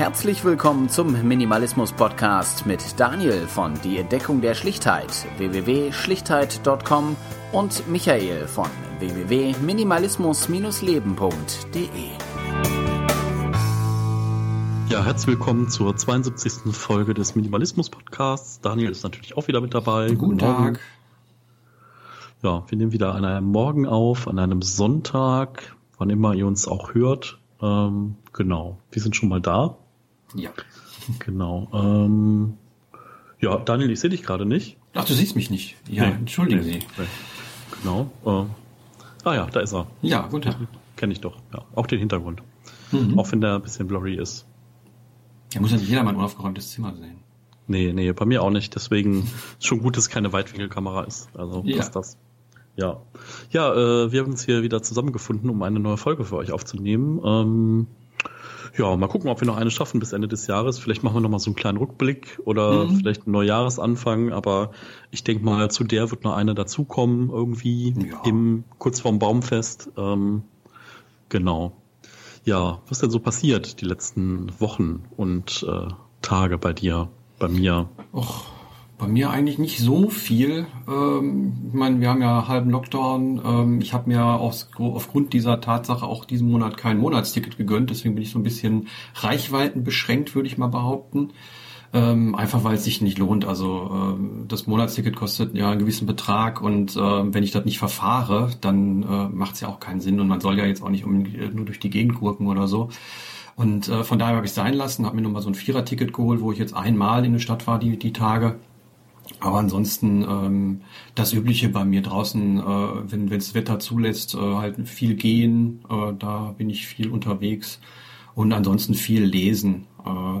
Herzlich willkommen zum Minimalismus-Podcast mit Daniel von Die Entdeckung der Schlichtheit, www.schlichtheit.com und Michael von www.minimalismus-leben.de. Ja, herzlich willkommen zur 72. Folge des Minimalismus-Podcasts. Daniel ist natürlich auch wieder mit dabei. Guten Tag. Ja, wir nehmen wieder an einem Morgen auf, an einem Sonntag, wann immer ihr uns auch hört. Genau, wir sind schon mal da. Ja. Genau. Ja, Daniel, ich sehe dich gerade nicht. Ach, du siehst mich nicht. Ja, nee, entschuldigen Sie. Nee. Genau. Ja, da ist er. Ja, guten Tag. Kenne ich doch. Ja, auch den Hintergrund. Mhm. Auch wenn der ein bisschen blurry ist. Da muss ja nicht jeder mal ein unaufgeräumtes Zimmer sehen. Nee, bei mir auch nicht. Deswegen ist schon gut, dass keine Weitwinkelkamera ist. Also passt das. Ja, wir haben uns hier wieder zusammengefunden, um eine neue Folge für euch aufzunehmen. Ja, mal gucken, ob wir noch eine schaffen bis Ende des Jahres. Vielleicht machen wir nochmal so einen kleinen Rückblick oder vielleicht einen Neujahresanfang. Aber ich denke mal, zu der wird noch eine dazukommen irgendwie, kurz vorm Baumfest. Genau. Ja, was ist denn so passiert die letzten Wochen und Tage bei dir, bei mir? Och. Bei mir eigentlich nicht so viel. Ich meine, wir haben ja halben Lockdown. Ich habe mir aufgrund dieser Tatsache auch diesen Monat kein Monatsticket gegönnt. Deswegen bin ich so ein bisschen reichweitenbeschränkt, würde ich mal behaupten. Einfach, weil es sich nicht lohnt. Also das Monatsticket kostet ja einen gewissen Betrag. Und wenn ich das nicht verfahre, dann macht es ja auch keinen Sinn. Und man soll ja jetzt auch nicht nur durch die Gegend gurken oder so. Und von daher habe ich es sein lassen. Habe mir nochmal so ein Vierer-Ticket geholt, wo ich jetzt einmal in der Stadt war, die Tage. Aber ansonsten das Übliche bei mir draußen, wenn das Wetter zulässt, halt viel gehen, da bin ich viel unterwegs und ansonsten viel lesen.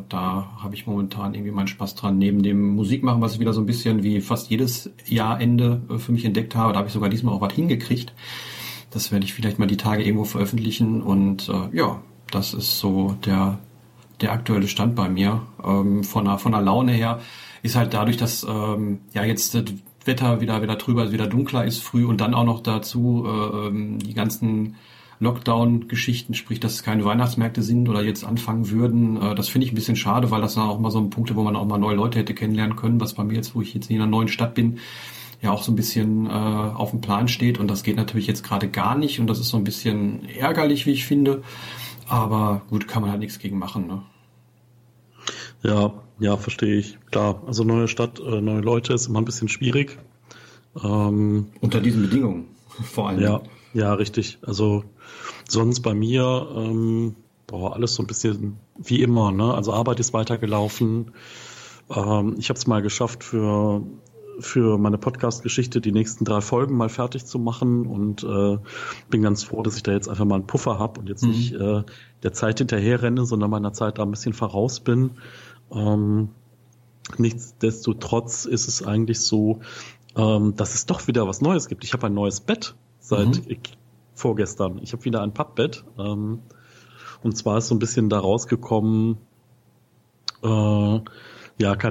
Da habe ich momentan irgendwie meinen Spaß dran. Neben dem Musikmachen, was ich wieder so ein bisschen wie fast jedes Jahrende für mich entdeckt habe, da habe ich sogar diesmal auch was hingekriegt. Das werde ich vielleicht mal die Tage irgendwo veröffentlichen und das ist so der aktuelle Stand bei mir. Von der Laune her ist halt dadurch, dass jetzt das Wetter wieder trüber ist, wieder dunkler ist früh und dann auch noch dazu die ganzen Lockdown-Geschichten, sprich, dass es keine Weihnachtsmärkte sind oder jetzt anfangen würden. Das finde ich ein bisschen schade, weil das dann auch mal so ein Punkt ist, wo man auch mal neue Leute hätte kennenlernen können, was bei mir jetzt, wo ich jetzt in einer neuen Stadt bin, ja auch so ein bisschen auf dem Plan steht und das geht natürlich jetzt gerade gar nicht und das ist so ein bisschen ärgerlich, wie ich finde. Aber gut, kann man halt nichts gegen machen, ne? Ja, verstehe ich. Klar, also neue Stadt, neue Leute ist immer ein bisschen schwierig. Unter diesen Bedingungen vor allem. Ja, richtig. Also sonst bei mir alles so ein bisschen wie immer, ne? Also Arbeit ist weitergelaufen. Ich habe es mal geschafft, für meine Podcast-Geschichte die nächsten 3 Folgen mal fertig zu machen und bin ganz froh, dass ich da jetzt einfach mal einen Puffer habe und jetzt nicht der Zeit hinterher renne, sondern meiner Zeit da ein bisschen voraus bin. Nichtsdestotrotz ist es eigentlich so, dass es doch wieder was Neues gibt. Ich habe ein neues Bett seit vorgestern. Ich habe wieder ein Pappbett. Und zwar ist so ein bisschen da rausgekommen, keine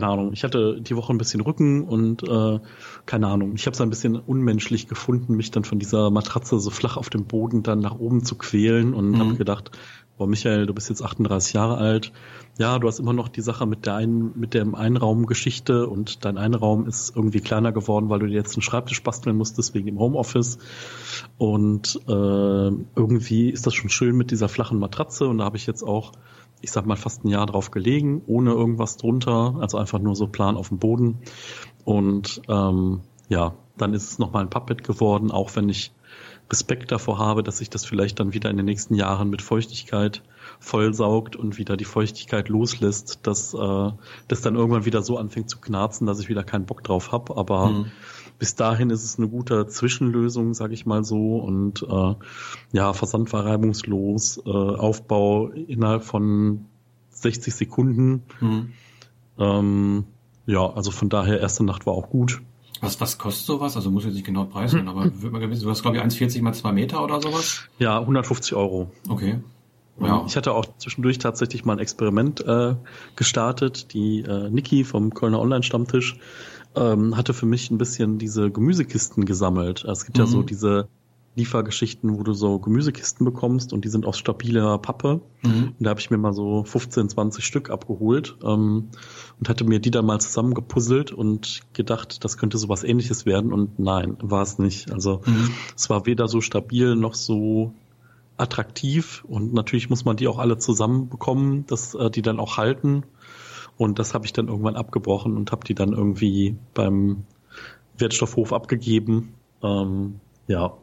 Ahnung. Ich hatte die Woche ein bisschen Rücken und keine Ahnung. Ich habe es ein bisschen unmenschlich gefunden, mich dann von dieser Matratze so flach auf dem Boden dann nach oben zu quälen und habe gedacht, boah, Michael, du bist jetzt 38 Jahre alt. Ja, du hast immer noch die Sache mit der Einraum-Geschichte und dein Einraum ist irgendwie kleiner geworden, weil du dir jetzt einen Schreibtisch basteln musstest wegen dem Homeoffice. Und irgendwie ist das schon schön mit dieser flachen Matratze und da habe ich jetzt auch ich sag mal, fast ein Jahr drauf gelegen, ohne irgendwas drunter, also einfach nur so plan auf dem Boden. Und dann ist es nochmal ein Pappbett geworden, auch wenn ich Respekt davor habe, dass sich das vielleicht dann wieder in den nächsten Jahren mit Feuchtigkeit vollsaugt und wieder die Feuchtigkeit loslässt, dass das dann irgendwann wieder so anfängt zu knarzen, dass ich wieder keinen Bock drauf habe. Aber bis dahin ist es eine gute Zwischenlösung, sag ich mal so. Und Versand war reibungslos, Aufbau innerhalb von 60 Sekunden. Also von daher, erste Nacht war auch gut. Was kostet sowas? Also muss jetzt nicht genau preisen, aber würde man gewissen, du hast glaube ich 1,40 mal 2 Meter oder sowas? Ja, 150 €. Okay. Ja. Ich hatte auch zwischendurch tatsächlich mal ein Experiment gestartet. Die Niki vom Kölner Online-Stammtisch hatte für mich ein bisschen diese Gemüsekisten gesammelt. Es gibt ja so diese Liefergeschichten, wo du so Gemüsekisten bekommst und die sind aus stabiler Pappe. Mhm. Und da habe ich mir mal so 15, 20 Stück abgeholt und hatte mir die dann mal zusammengepuzzelt und gedacht, das könnte sowas Ähnliches werden. Und nein, war es nicht. Also es war weder so stabil noch so attraktiv. Und natürlich muss man die auch alle zusammenbekommen, dass die dann auch halten. Und das habe ich dann irgendwann abgebrochen und habe die dann irgendwie beim Wertstoffhof abgegeben. Ja.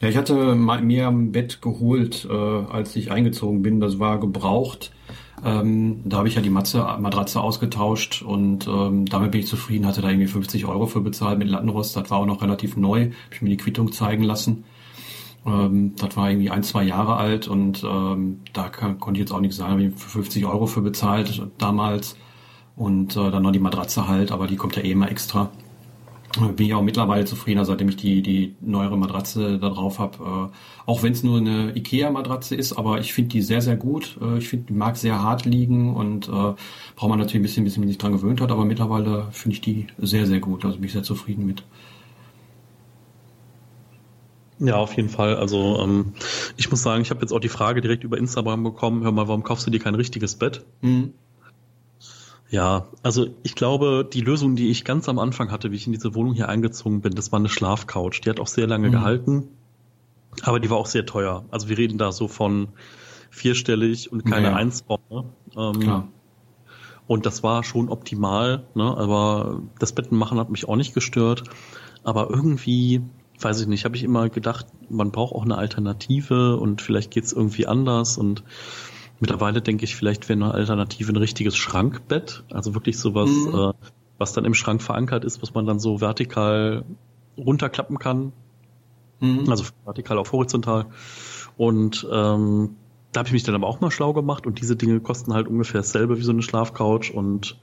Ja, ich hatte mir ein Bett geholt, als ich eingezogen bin. Das war gebraucht. Da habe ich ja die Matratze ausgetauscht und damit bin ich zufrieden. Hatte da irgendwie 50 € für bezahlt mit Lattenrost. Das war auch noch relativ neu. Habe ich mir die Quittung zeigen lassen. Das war irgendwie 1, 2 Jahre alt und da konnte ich jetzt auch nichts sagen. Habe ich 50 € für bezahlt damals und dann noch die Matratze halt, aber die kommt ja eh immer extra. Bin ich auch mittlerweile zufriedener, seitdem ich die neuere Matratze da drauf habe. Auch wenn es nur eine IKEA-Matratze ist, aber ich finde die sehr, sehr gut. Ich finde, die mag sehr hart liegen und braucht man natürlich ein bisschen, bis man sich dran gewöhnt hat, aber mittlerweile finde ich die sehr, sehr gut. Also bin ich sehr zufrieden mit. Ja, auf jeden Fall. Also ich muss sagen, ich habe jetzt auch die Frage direkt über Instagram bekommen, hör mal, warum kaufst du dir kein richtiges Bett? Mhm. Ja, also ich glaube, die Lösung, die ich ganz am Anfang hatte, wie ich in diese Wohnung hier eingezogen bin, das war eine Schlafcouch. Die hat auch sehr lange gehalten, aber die war auch sehr teuer. Also wir reden da so von vierstellig und keine Einzimmer. Klar. Und das war schon optimal, ne? Aber das Bettenmachen hat mich auch nicht gestört. Aber irgendwie... weiß ich nicht, habe ich immer gedacht, man braucht auch eine Alternative und vielleicht geht es irgendwie anders und mittlerweile denke ich, vielleicht wäre eine Alternative ein richtiges Schrankbett, also wirklich sowas, was dann im Schrank verankert ist, was man dann so vertikal runterklappen kann, also vertikal auf horizontal und da habe ich mich dann aber auch mal schlau gemacht und diese Dinge kosten halt ungefähr dasselbe wie so eine Schlafcouch und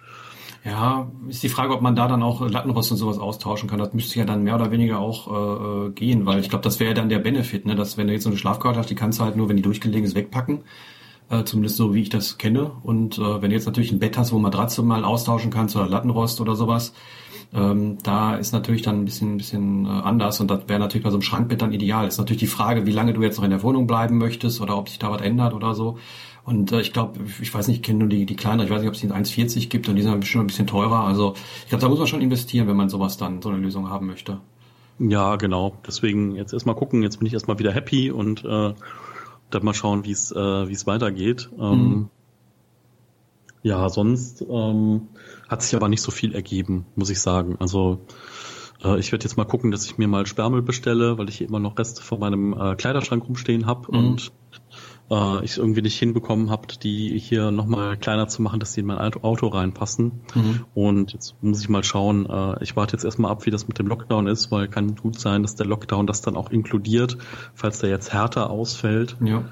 ja, ist die Frage, ob man da dann auch Lattenrost und sowas austauschen kann. Das müsste ja dann mehr oder weniger auch gehen, weil ich glaube, das wäre ja dann der Benefit, ne? Dass wenn du jetzt so eine Schlafcouch hast, die kannst du halt nur, wenn die durchgelegen ist, wegpacken. Zumindest so, wie ich das kenne. Und wenn du jetzt natürlich ein Bett hast, wo Matratze mal austauschen kannst oder Lattenrost oder sowas, da ist natürlich dann ein bisschen anders. Und das wäre natürlich bei so einem Schrankbett dann ideal. Ist natürlich die Frage, wie lange du jetzt noch in der Wohnung bleiben möchtest oder ob sich da was ändert oder so. Und ich glaube, ich weiß nicht, ich kenne nur die kleineren, ich weiß nicht, ob es die in 1,40 gibt und die sind bestimmt ein bisschen teurer. Also ich glaube, da muss man schon investieren, wenn man sowas dann, so eine Lösung haben möchte. Ja, genau. Deswegen jetzt erstmal gucken, jetzt bin ich erstmal wieder happy und dann mal schauen, wie es weitergeht. Ja, sonst hat sich aber nicht so viel ergeben, muss ich sagen. Also ich werde jetzt mal gucken, dass ich mir mal Sperrmüll bestelle, weil ich hier immer noch Reste von meinem Kleiderschrank rumstehen habe und ich es irgendwie nicht hinbekommen habe, die hier nochmal kleiner zu machen, dass die in mein Auto reinpassen. Und jetzt muss ich mal schauen, ich warte jetzt erstmal ab, wie das mit dem Lockdown ist, weil kann gut sein, dass der Lockdown das dann auch inkludiert, falls der jetzt härter ausfällt. Ja.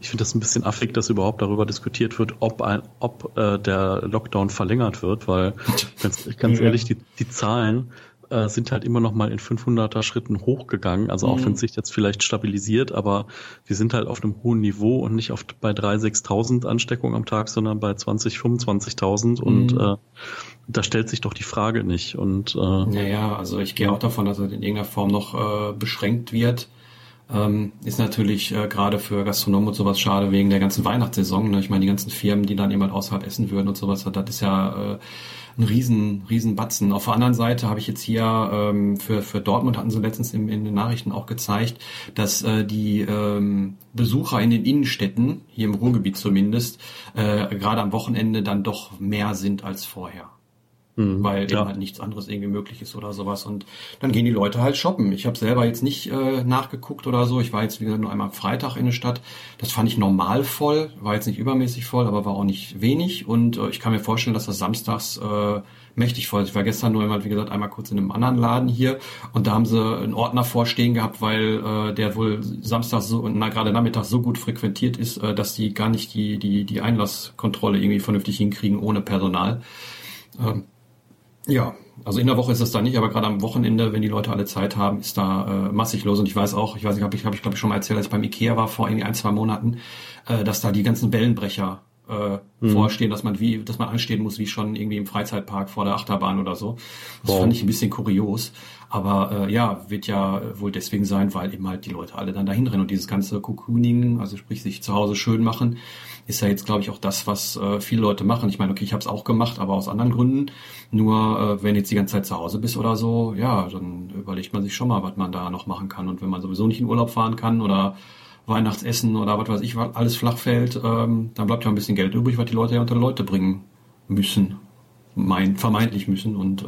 Ich finde das ein bisschen affig, dass überhaupt darüber diskutiert wird, ob der Lockdown verlängert wird, weil ganz ehrlich, die Zahlen sind halt immer noch mal in 500er Schritten hochgegangen. Also auch wenn es sich jetzt vielleicht stabilisiert, aber wir sind halt auf einem hohen Niveau und nicht oft bei 3.000, 6.000 Ansteckungen am Tag, sondern bei 20.000, 25.000 und da stellt sich doch die Frage nicht. Und naja, also ich gehe auch davon, dass das in irgendeiner Form noch beschränkt wird. Ist natürlich gerade für Gastronomen und sowas schade wegen der ganzen Weihnachtssaison. Ne? Ich meine, die ganzen Firmen, die dann eben halt außerhalb essen würden und sowas, das ist ja ein riesen Batzen. Auf der anderen Seite habe ich jetzt hier für Dortmund, hatten sie letztens in den Nachrichten auch gezeigt, dass die Besucher in den Innenstädten, hier im Ruhrgebiet zumindest, gerade am Wochenende dann doch mehr sind als vorher. Weil eben halt nichts anderes irgendwie möglich ist oder sowas. Und dann gehen die Leute halt shoppen. Ich habe selber jetzt nicht nachgeguckt oder so. Ich war jetzt, wie gesagt, nur einmal Freitag in der Stadt. Das fand ich normal voll. War jetzt nicht übermäßig voll, aber war auch nicht wenig. Und ich kann mir vorstellen, dass das samstags mächtig voll ist. Ich war gestern nur einmal, wie gesagt, einmal kurz in einem anderen Laden hier. Und da haben sie einen Ordner vorstehen gehabt, weil der wohl samstags so und gerade nachmittags so gut frequentiert ist, dass die gar nicht die Einlasskontrolle irgendwie vernünftig hinkriegen ohne Personal. Ja, also in der Woche ist das da nicht, aber gerade am Wochenende, wenn die Leute alle Zeit haben, ist da massig los. Und ich weiß auch, ich glaube ich schon mal erzählt, als ich beim IKEA war vor irgendwie 1, 2 Monaten, dass da die ganzen Wellenbrecher vorstehen, dass man anstehen muss, wie schon irgendwie im Freizeitpark vor der Achterbahn oder so. Das fand ich ein bisschen kurios. Aber wird ja wohl deswegen sein, weil eben halt die Leute alle dann dahin rennen. Und dieses ganze Cocooning, also sprich sich zu Hause schön machen, ist ja jetzt, glaube ich, auch das, was viele Leute machen. Ich meine, okay, ich habe es auch gemacht, aber aus anderen Gründen. Nur wenn jetzt die ganze Zeit zu Hause bist oder so, ja, dann überlegt man sich schon mal, was man da noch machen kann. Und wenn man sowieso nicht in Urlaub fahren kann oder Weihnachtsessen oder was weiß ich, was alles flach fällt, dann bleibt ja ein bisschen Geld übrig, was die Leute ja unter Leute bringen müssen, vermeintlich müssen. Und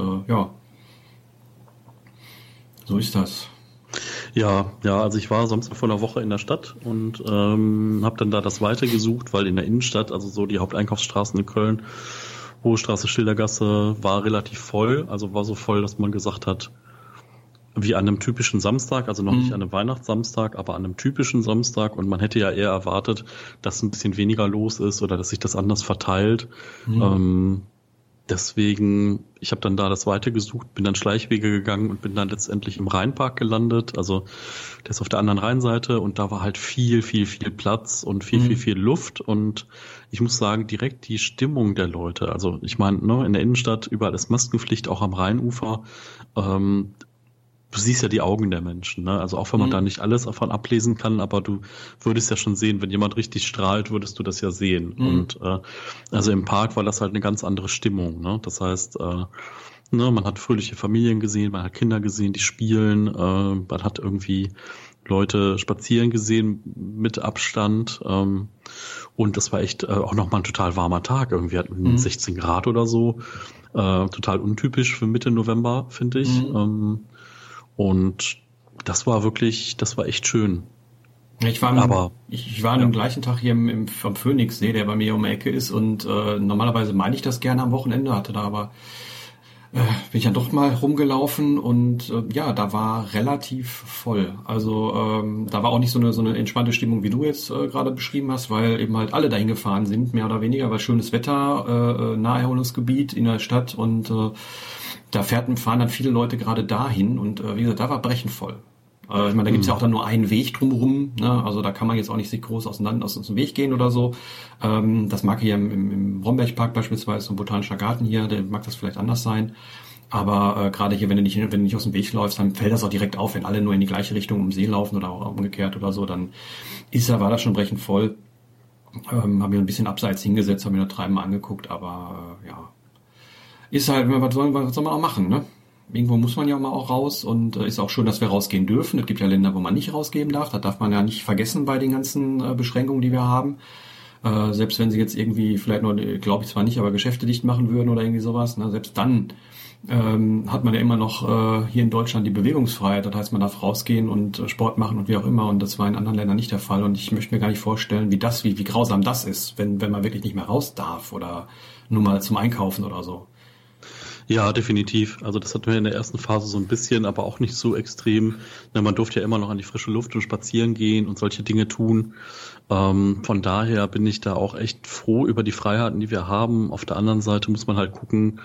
so ist das. Ja, also ich war Samstag vor einer Woche in der Stadt und habe dann da das weitergesucht, weil in der Innenstadt, also so die Haupteinkaufsstraßen in Köln, Hohe Straße, Schildergasse, war relativ voll, also war so voll, dass man gesagt hat, wie an einem typischen Samstag, also noch nicht an einem Weihnachtssamstag, aber an einem typischen Samstag, und man hätte ja eher erwartet, dass ein bisschen weniger los ist oder dass sich das anders verteilt. Deswegen, ich habe dann da das Weite gesucht, bin dann Schleichwege gegangen und bin dann letztendlich im Rheinpark gelandet, also der ist auf der anderen Rheinseite, und da war halt viel, viel, viel Platz und viel, viel, viel Luft, und ich muss sagen, direkt die Stimmung der Leute, also ich meine, ne, in der Innenstadt überall ist Maskenpflicht, auch am Rheinufer, du siehst ja die Augen der Menschen, ne? Also auch wenn man da nicht alles davon ablesen kann, aber du würdest ja schon sehen, wenn jemand richtig strahlt, würdest du das ja sehen. Und also im Park war das halt eine ganz andere Stimmung, ne? Das heißt, man hat fröhliche Familien gesehen, man hat Kinder gesehen, die spielen, man hat irgendwie Leute spazieren gesehen mit Abstand, und das war echt auch nochmal ein total warmer Tag, irgendwie hatten 16 Grad oder so, total untypisch für Mitte November, finde ich. Und das war echt schön. Ich war am gleichen Tag hier am Phoenixsee, der bei mir um die Ecke ist, und normalerweise meine ich das gerne am Wochenende, hatte da aber bin ich dann doch mal rumgelaufen, und da war relativ voll. Also da war auch nicht so eine entspannte Stimmung, wie du jetzt gerade beschrieben hast, weil eben halt alle dahin gefahren sind, mehr oder weniger, weil schönes Wetter, Naherholungsgebiet in der Stadt, und da fahren dann viele Leute gerade dahin, und wie gesagt, da war brechend voll. Ich meine, da gibt's ja auch dann nur einen Weg drumherum, ne? Also da kann man jetzt auch nicht sich groß aus dem Weg gehen oder so. Das mag hier im Brombergpark beispielsweise, so ein botanischer Garten hier, der mag das vielleicht anders sein. Aber gerade hier, wenn du nicht aus dem Weg läufst, dann fällt das auch direkt auf, wenn alle nur in die gleiche Richtung um den See laufen oder auch umgekehrt oder so, dann war das schon brechend voll. Haben wir ein bisschen abseits hingesetzt, haben wir das Treiben angeguckt, aber ja. Ist halt, was soll man auch machen, ne? Irgendwo muss man ja mal auch raus, und ist auch schön, dass wir rausgehen dürfen. Es gibt ja Länder, wo man nicht rausgehen darf. Das darf man ja nicht vergessen bei den ganzen Beschränkungen, die wir haben. Selbst wenn sie jetzt irgendwie, vielleicht nur, glaube ich zwar nicht, aber Geschäfte dicht machen würden oder irgendwie sowas. Ne? Selbst dann hat man ja immer noch hier in Deutschland die Bewegungsfreiheit. Das heißt, man darf rausgehen und Sport machen und wie auch immer. Und das war in anderen Ländern nicht der Fall. Und ich möchte mir gar nicht vorstellen, wie grausam das ist, wenn man wirklich nicht mehr raus darf oder nur mal zum Einkaufen oder so. Ja, definitiv. Also das hatten wir in der ersten Phase so ein bisschen, aber auch nicht so extrem. Man durfte ja immer noch an die frische Luft und spazieren gehen und solche Dinge tun. Von daher bin ich da auch echt froh über die Freiheiten, die wir haben. Auf der anderen Seite muss man halt gucken,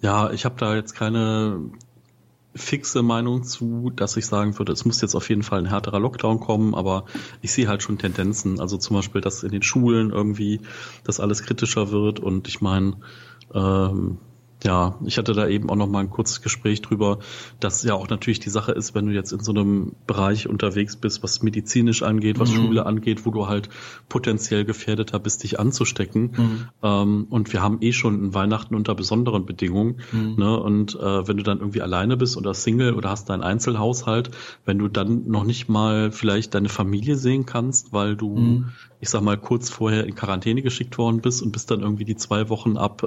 ja, ich habe da jetzt keine fixe Meinung zu, dass ich sagen würde, es muss jetzt auf jeden Fall ein härterer Lockdown kommen, aber ich sehe halt schon Tendenzen. Also zum Beispiel, dass in den Schulen irgendwie das alles kritischer wird, und ich meine, ich hatte da eben auch noch mal ein kurzes Gespräch drüber, dass ja auch natürlich die Sache ist, wenn du jetzt in so einem Bereich unterwegs bist, was medizinisch angeht, was Schule angeht, wo du halt potenziell gefährdeter bist, dich anzustecken. Und wir haben schon ein Weihnachten unter besonderen Bedingungen. Ne? Und wenn du dann irgendwie alleine bist oder Single oder hast deinen Einzelhaushalt, wenn du dann noch nicht mal vielleicht deine Familie sehen kannst, weil du ich sag mal, kurz vorher in Quarantäne geschickt worden bist und bist dann irgendwie die 2 Wochen ab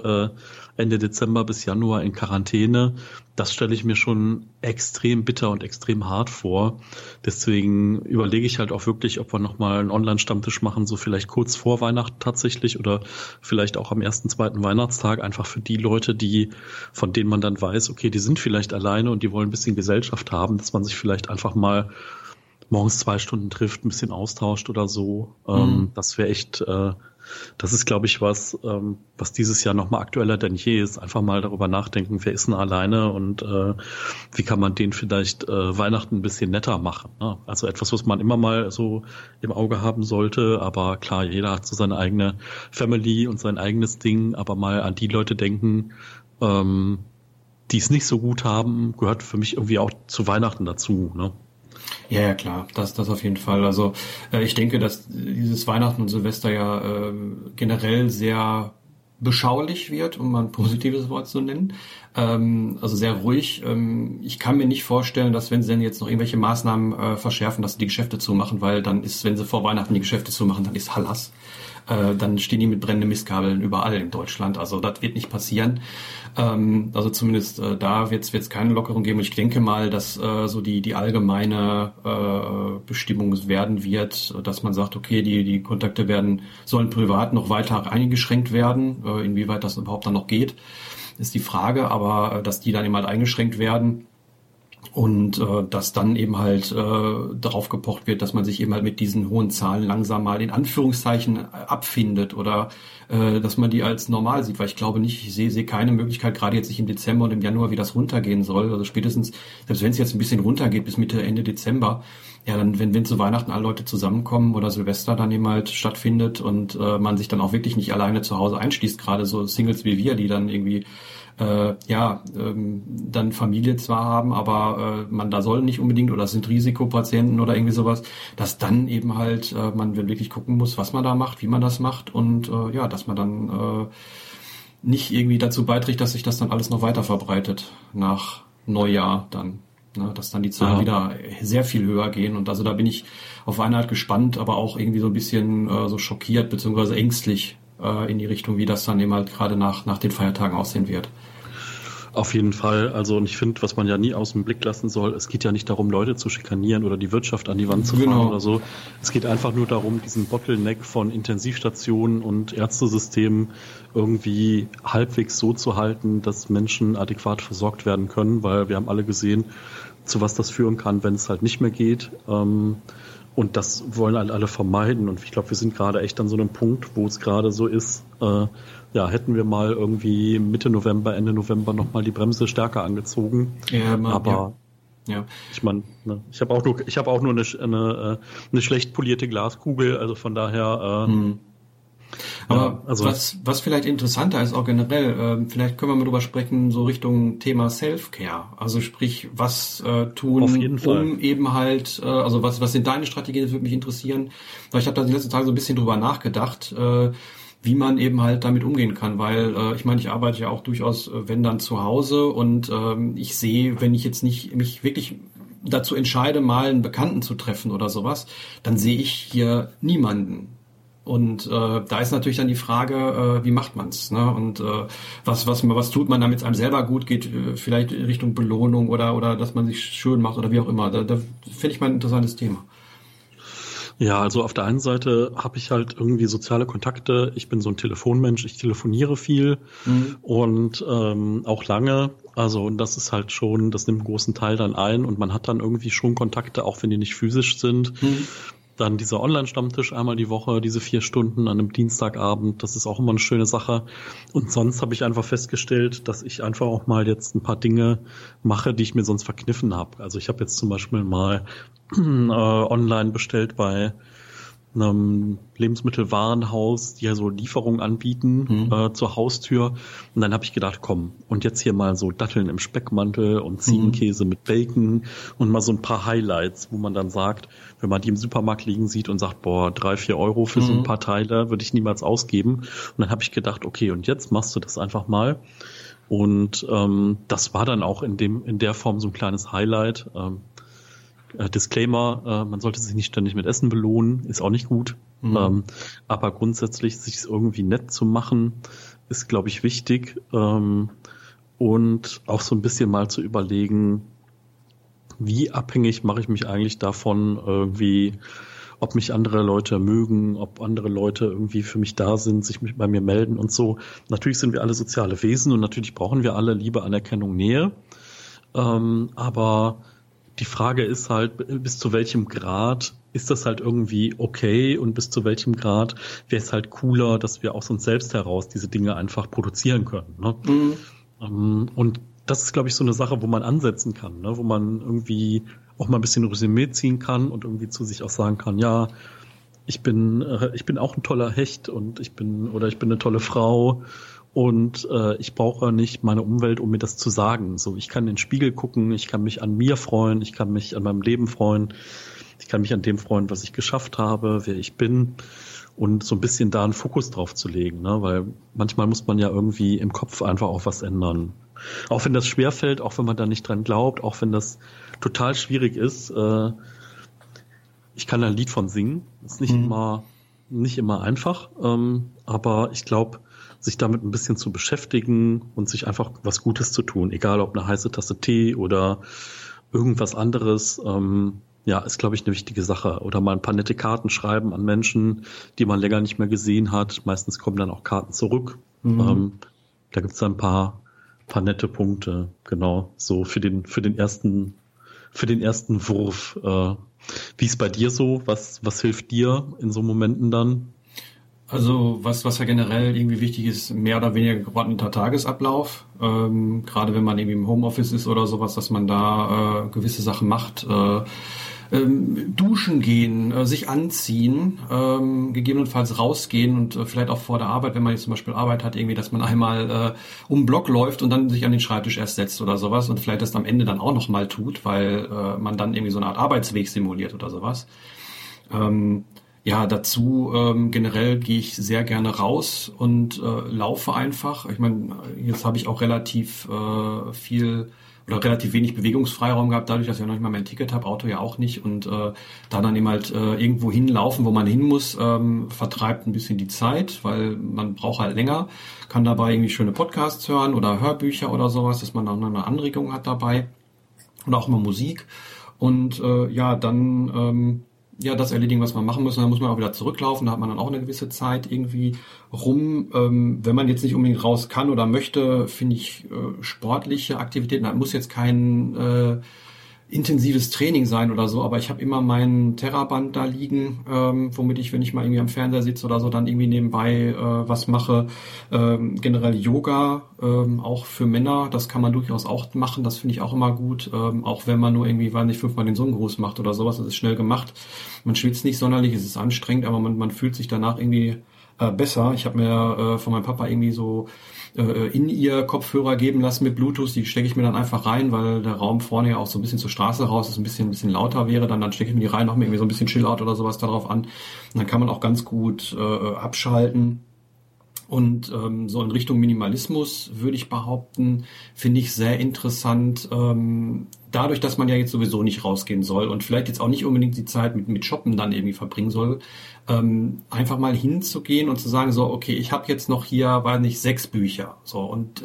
Ende Dezember bis Januar in Quarantäne. Das stelle ich mir schon extrem bitter und extrem hart vor. Deswegen überlege ich halt auch wirklich, ob wir nochmal einen Online-Stammtisch machen, so vielleicht kurz vor Weihnachten tatsächlich oder vielleicht auch am ersten, zweiten Weihnachtstag, einfach für die Leute, von denen man dann weiß, okay, die sind vielleicht alleine und die wollen ein bisschen Gesellschaft haben, dass man sich vielleicht einfach mal morgens 2 Stunden trifft, ein bisschen austauscht oder so. Das wäre echt, das ist, glaube ich, was, was dieses Jahr nochmal aktueller denn je ist. Einfach mal darüber nachdenken, wer ist denn alleine und wie kann man den vielleicht Weihnachten ein bisschen netter machen. Ne? Also etwas, was man immer mal so im Auge haben sollte. Aber klar, jeder hat so seine eigene Family und sein eigenes Ding. Aber mal an die Leute denken, die es nicht so gut haben, gehört für mich irgendwie auch zu Weihnachten dazu, ne? Ja, ja, klar, das auf jeden Fall. Also ich denke, dass dieses Weihnachten und Silvester ja generell sehr beschaulich wird, um mal ein positives Wort zu nennen. Also sehr ruhig. Ich kann mir nicht vorstellen, dass wenn sie denn jetzt noch irgendwelche Maßnahmen verschärfen, dass sie die Geschäfte zumachen, weil dann ist, wenn sie vor Weihnachten die Geschäfte zumachen, dann ist Hallas. Dann stehen die mit brennenden Mistkabeln überall in Deutschland. Also das wird nicht passieren. Also zumindest da wird es keine Lockerung geben. Und ich denke mal, dass so die allgemeine Bestimmung werden wird, dass man sagt, okay, die Kontakte sollen privat noch weiter eingeschränkt werden. Inwieweit das überhaupt dann noch geht, ist die Frage. Aber dass die dann eben halt eingeschränkt werden. Und dass dann eben halt darauf gepocht wird, dass man sich eben halt mit diesen hohen Zahlen langsam mal in Anführungszeichen abfindet oder dass man die als normal sieht. Weil ich glaube nicht, ich sehe keine Möglichkeit, gerade jetzt nicht im Dezember und im Januar, wie das runtergehen soll. Also spätestens, selbst wenn es jetzt ein bisschen runtergeht bis Mitte, Ende Dezember, ja dann, wenn zu Weihnachten alle Leute zusammenkommen oder Silvester dann eben halt stattfindet und man sich dann auch wirklich nicht alleine zu Hause einschließt, gerade so Singles wie wir, die dann irgendwie dann Familie zwar haben, aber man da soll nicht unbedingt oder es sind Risikopatienten oder irgendwie sowas, dass dann eben halt man wirklich gucken muss, was man da macht, wie man das macht und ja, dass man dann nicht irgendwie dazu beiträgt, dass sich das dann alles noch weiter verbreitet nach Neujahr dann. Ne, dass dann die Zahlen wieder sehr viel höher gehen und also da bin ich auf eine Art gespannt, aber auch irgendwie so ein bisschen so schockiert bzw. ängstlich in die Richtung, wie das dann eben halt gerade nach den Feiertagen aussehen wird. Auf jeden Fall. Also, und ich finde, was man ja nie aus dem Blick lassen soll, es geht ja nicht darum, Leute zu schikanieren oder die Wirtschaft an die Wand zu fahren oder so. Es geht einfach nur darum, diesen Bottleneck von Intensivstationen und Ärztesystemen irgendwie halbwegs so zu halten, dass Menschen adäquat versorgt werden können, weil wir haben alle gesehen, zu was das führen kann, wenn es halt nicht mehr geht. Und das wollen halt alle vermeiden. Und ich glaube, wir sind gerade echt an so einem Punkt, wo es gerade so ist, ja, hätten wir mal irgendwie Mitte November, Ende November nochmal die Bremse stärker angezogen. Ja, aber ja. Ich meine, ne, ich habe auch nur eine schlecht polierte Glaskugel. Also von daher. Aber also, was vielleicht interessanter ist auch generell, vielleicht können wir mal drüber sprechen, so Richtung Thema Self-Care. Also sprich, was tun, um eben halt, also was sind deine Strategien, das würde mich interessieren. Weil ich habe da die letzten Tage so ein bisschen drüber nachgedacht, wie man eben halt damit umgehen kann, weil ich meine, ich arbeite ja auch durchaus, wenn dann zu Hause und ich sehe, wenn ich jetzt nicht mich wirklich dazu entscheide, mal einen Bekannten zu treffen oder sowas, dann sehe ich hier niemanden. Und da ist natürlich dann die Frage, wie macht man's? Ne? Und was tut man, damit es einem selber gut geht? Vielleicht in Richtung Belohnung oder dass man sich schön macht oder wie auch immer. Da finde ich mal ein interessantes Thema. Ja, also auf der einen Seite habe ich halt irgendwie soziale Kontakte. Ich bin so ein Telefonmensch, ich telefoniere viel und auch lange. Also und das ist halt schon, das nimmt einen großen Teil dann ein und man hat dann irgendwie schon Kontakte, auch wenn die nicht physisch sind. Dann dieser Online-Stammtisch einmal die Woche, diese 4 Stunden an einem Dienstagabend, das ist auch immer eine schöne Sache. Und sonst habe ich einfach festgestellt, dass ich einfach auch mal jetzt ein paar Dinge mache, die ich mir sonst verkniffen habe. Also ich habe jetzt zum Beispiel mal online bestellt bei einem Lebensmittelwarenhaus, die ja so Lieferungen anbieten zur Haustür. Und dann habe ich gedacht, komm, und jetzt hier mal so Datteln im Speckmantel und Ziegenkäse mit Bacon und mal so ein paar Highlights, wo man dann sagt, wenn man die im Supermarkt liegen sieht und sagt, boah, 3-4 Euro für so ein paar Teile würde ich niemals ausgeben. Und dann habe ich gedacht, okay, und jetzt machst du das einfach mal. Und das war dann auch in der Form so ein kleines Highlight. Disclaimer, man sollte sich nicht ständig mit Essen belohnen, ist auch nicht gut. Aber grundsätzlich, sich irgendwie nett zu machen, ist, glaube ich, wichtig. Und auch so ein bisschen mal zu überlegen, wie abhängig mache ich mich eigentlich davon, irgendwie, ob mich andere Leute mögen, ob andere Leute irgendwie für mich da sind, sich bei mir melden und so. Natürlich sind wir alle soziale Wesen und natürlich brauchen wir alle Liebe, Anerkennung, Nähe. Aber Die Frage ist halt, bis zu welchem Grad ist das halt irgendwie okay und bis zu welchem Grad wäre es halt cooler, dass wir aus uns selbst heraus diese Dinge einfach produzieren können. Ne? Mhm. Und das ist, glaube ich, so eine Sache, wo man ansetzen kann, ne? Wo man irgendwie auch mal ein bisschen Resümee ziehen kann und irgendwie zu sich auch sagen kann, ja, ich bin auch ein toller Hecht und ich bin eine tolle Frau. Und ich brauche nicht meine Umwelt, um mir das zu sagen. So, ich kann in den Spiegel gucken, ich kann mich an mir freuen, ich kann mich an meinem Leben freuen, ich kann mich an dem freuen, was ich geschafft habe, wer ich bin und so ein bisschen da einen Fokus drauf zu legen, ne? Weil manchmal muss man ja irgendwie im Kopf einfach auch was ändern. Auch wenn das schwerfällt, auch wenn man da nicht dran glaubt, auch wenn das total schwierig ist. Ich kann da ein Lied von singen, ist nicht immer einfach, aber ich glaube, sich damit ein bisschen zu beschäftigen und sich einfach was Gutes zu tun, egal ob eine heiße Tasse Tee oder irgendwas anderes, ja, ist, glaube ich, eine wichtige Sache. Oder mal ein paar nette Karten schreiben an Menschen, die man länger nicht mehr gesehen hat. Meistens kommen dann auch Karten zurück. Mhm. Da gibt's dann ein paar nette Punkte, genau, so für den ersten Wurf. Wie ist bei dir so? Was hilft dir in so Momenten dann? Also was ja generell irgendwie wichtig ist, mehr oder weniger geordneter Tagesablauf. Gerade wenn man irgendwie im Homeoffice ist oder sowas, dass man da gewisse Sachen macht. Duschen gehen, sich anziehen, gegebenenfalls rausgehen und vielleicht auch vor der Arbeit, wenn man jetzt zum Beispiel Arbeit hat, irgendwie, dass man einmal um den Block läuft und dann sich an den Schreibtisch erst setzt oder sowas und vielleicht das am Ende dann auch nochmal tut, weil man dann irgendwie so eine Art Arbeitsweg simuliert oder sowas. Ja, dazu generell gehe ich sehr gerne raus und laufe einfach. Ich meine, jetzt habe ich auch relativ viel oder relativ wenig Bewegungsfreiraum gehabt, dadurch, dass ich noch nicht mal mein Ticket habe, Auto ja auch nicht. Und da dann eben halt irgendwo hinlaufen, wo man hin muss, vertreibt ein bisschen die Zeit, weil man braucht halt länger, kann dabei irgendwie schöne Podcasts hören oder Hörbücher oder sowas, dass man auch noch eine Anregung hat dabei oder auch mal Musik. Und ja, dann... das erledigen, was man machen muss. Und dann muss man auch wieder zurücklaufen. Da hat man dann auch eine gewisse Zeit irgendwie rum. Wenn man jetzt nicht unbedingt raus kann oder möchte, finde ich sportliche Aktivitäten. Da muss jetzt kein intensives Training sein oder so. Aber ich habe immer mein Terraband da liegen, womit ich, wenn ich mal irgendwie am Fernseher sitze oder so, dann irgendwie nebenbei was mache. Generell Yoga, auch für Männer. Das kann man durchaus auch machen. Das finde ich auch immer gut. Auch wenn man nur irgendwie, weiß nicht, 5-mal den Sonnengruß macht oder sowas. Das ist schnell gemacht. Man schwitzt nicht sonderlich, es ist anstrengend, aber man fühlt sich danach irgendwie besser. Ich habe mir von meinem Papa irgendwie so in ihr Kopfhörer geben lassen mit Bluetooth. Die stecke ich mir dann einfach rein, weil der Raum vorne ja auch so ein bisschen zur Straße raus ist, ein bisschen lauter wäre. Dann stecke ich mir die rein, noch irgendwie so ein bisschen Chillout oder sowas darauf an. Und dann kann man auch ganz gut abschalten. Und so in Richtung Minimalismus, würde ich behaupten, finde ich sehr interessant, dadurch, dass man ja jetzt sowieso nicht rausgehen soll und vielleicht jetzt auch nicht unbedingt die Zeit mit Shoppen dann irgendwie verbringen soll, einfach mal hinzugehen und zu sagen, so, okay, ich habe jetzt noch hier, weiß nicht, 6 Bücher, so, und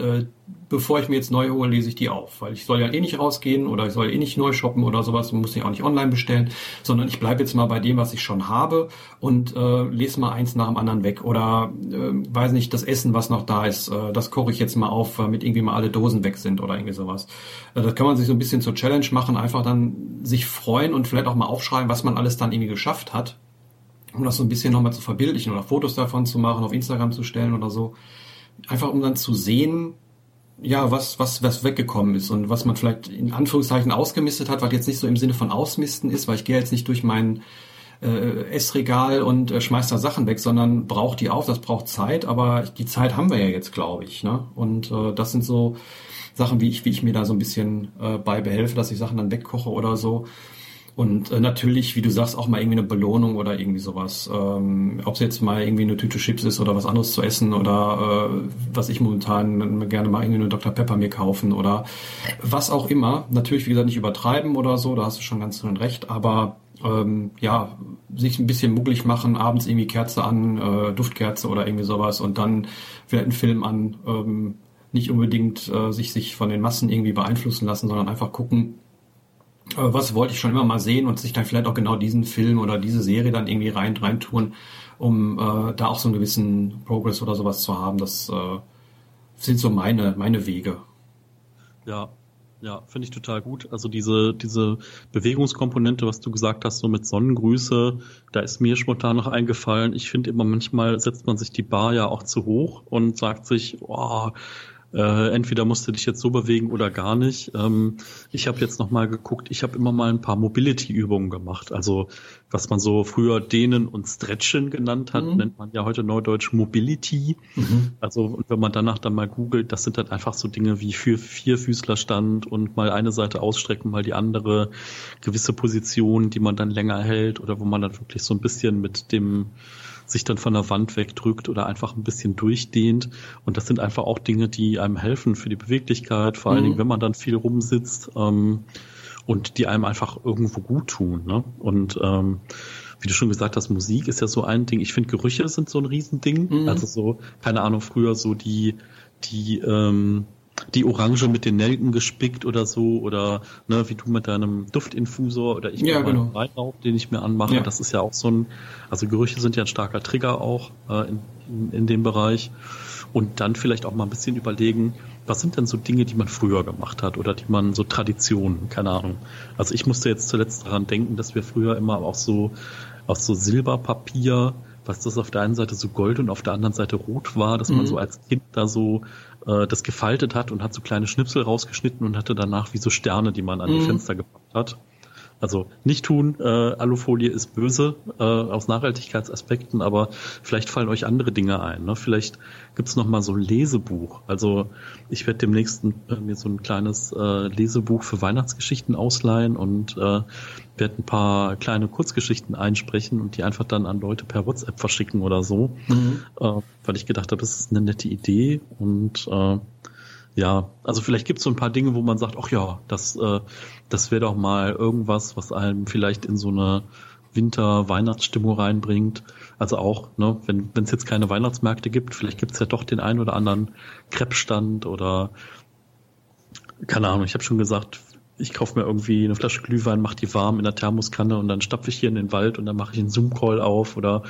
bevor ich mir jetzt neu hole, lese ich die auf, weil ich soll ja eh nicht rausgehen oder ich soll eh nicht neu shoppen oder sowas, muss ich auch nicht online bestellen, sondern ich bleibe jetzt mal bei dem, was ich schon habe und lese mal eins nach dem anderen weg oder weiß nicht, das Essen, was noch da ist, das koche ich jetzt mal auf, damit irgendwie mal alle Dosen weg sind oder irgendwie sowas. Das kann man sich so ein bisschen zur Challenge machen, einfach dann sich freuen und vielleicht auch mal aufschreiben, was man alles dann irgendwie geschafft hat, um das so ein bisschen nochmal zu verbildlichen oder Fotos davon zu machen, auf Instagram zu stellen oder so. Einfach um dann zu sehen, ja, was weggekommen ist und was man vielleicht in Anführungszeichen ausgemistet hat, was jetzt nicht so im Sinne von Ausmisten ist, weil ich gehe jetzt nicht durch mein Essregal und schmeiß da Sachen weg, sondern braucht die auf, das braucht Zeit, aber die Zeit haben wir ja jetzt, glaube ich, ne? Und das sind so Sachen, wie ich mir da so ein bisschen bei behelfe, dass ich Sachen dann wegkoche oder so. Und natürlich, wie du sagst, auch mal irgendwie eine Belohnung oder irgendwie sowas. Ob es jetzt mal irgendwie eine Tüte Chips ist oder was anderes zu essen oder was ich momentan gerne mal irgendwie eine Dr. Pepper mir kaufen oder was auch immer. Natürlich, wie gesagt, nicht übertreiben oder so, da hast du schon ganz schön recht. Aber ja, sich ein bisschen muggelig machen, abends irgendwie Kerze an, Duftkerze oder irgendwie sowas und dann vielleicht einen Film an. Nicht unbedingt sich von den Massen irgendwie beeinflussen lassen, sondern einfach gucken, was wollte ich schon immer mal sehen und sich dann vielleicht auch genau diesen Film oder diese Serie dann irgendwie rein tun, um da auch so einen gewissen Progress oder sowas zu haben. Das sind so meine Wege. Ja, Ja, finde ich total gut. Also diese Bewegungskomponente, was du gesagt hast, so mit Sonnengrüße, da ist mir spontan noch eingefallen. Ich finde immer, manchmal setzt man sich die Bar ja auch zu hoch und sagt sich, oh, entweder musst du dich jetzt so bewegen oder gar nicht. Ich habe jetzt nochmal geguckt, ich habe immer mal ein paar Mobility-Übungen gemacht. Also was man so früher Dehnen und Stretchen genannt hat, nennt man ja heute neudeutsch Mobility. Also und wenn man danach dann mal googelt, das sind dann einfach so Dinge wie für Vierfüßlerstand und mal eine Seite ausstrecken, mal die andere, gewisse Positionen, die man dann länger hält oder wo man dann wirklich so ein bisschen mit dem sich dann von der Wand wegdrückt oder einfach ein bisschen durchdehnt. Und das sind einfach auch Dinge, die einem helfen für die Beweglichkeit, vor allen Dingen, wenn man dann viel rumsitzt und die einem einfach irgendwo gut tun. Ne? Und wie du schon gesagt hast, Musik ist ja so ein Ding. Ich finde, Gerüche sind so ein Riesending. Also so, keine Ahnung, früher so die Orange mit den Nelken gespickt oder so, oder ne, wie du mit deinem Duftinfusor oder ich mit meinem Weihrauch, den ich mir anmache. Ja. Das ist ja auch so ein, also Gerüche sind ja ein starker Trigger auch in dem Bereich. Und dann vielleicht auch mal ein bisschen überlegen, was sind denn so Dinge, die man früher gemacht hat oder die man so Traditionen, keine Ahnung. Also ich musste jetzt zuletzt daran denken, dass wir früher immer auch so Silberpapier, was das auf der einen Seite so gold und auf der anderen Seite rot war, dass man so als Kind da so das gefaltet hat und hat so kleine Schnipsel rausgeschnitten und hatte danach wie so Sterne, die man an die Fenster gepackt hat. Also nicht tun, Alufolie ist böse aus Nachhaltigkeitsaspekten, aber vielleicht fallen euch andere Dinge ein. Ne? Vielleicht gibt's nochmal so ein Lesebuch. Also ich werde demnächst mir so ein kleines Lesebuch für Weihnachtsgeschichten ausleihen und werde ein paar kleine Kurzgeschichten einsprechen und die einfach dann an Leute per WhatsApp verschicken oder so, weil ich gedacht habe, das ist eine nette Idee und ja, also vielleicht gibt's so ein paar Dinge, wo man sagt, ach ja, das wäre doch mal irgendwas, was einem vielleicht in so eine Winter-Weihnachtsstimmung reinbringt. Also auch, ne, wenn es jetzt keine Weihnachtsmärkte gibt, vielleicht gibt's ja doch den einen oder anderen Crepe-Stand oder keine Ahnung, ich habe schon gesagt, ich kaufe mir irgendwie eine Flasche Glühwein, mache die warm in der Thermoskanne und dann stapfe ich hier in den Wald und dann mache ich einen Zoom-Call auf oder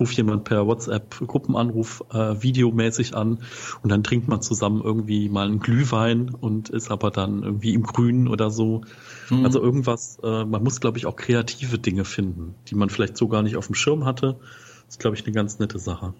rufe jemand per WhatsApp-Gruppenanruf videomäßig an und dann trinkt man zusammen irgendwie mal einen Glühwein und ist aber dann irgendwie im Grünen oder so. Also irgendwas, man muss, glaube ich, auch kreative Dinge finden, die man vielleicht so gar nicht auf dem Schirm hatte. Das ist, glaube ich, eine ganz nette Sache.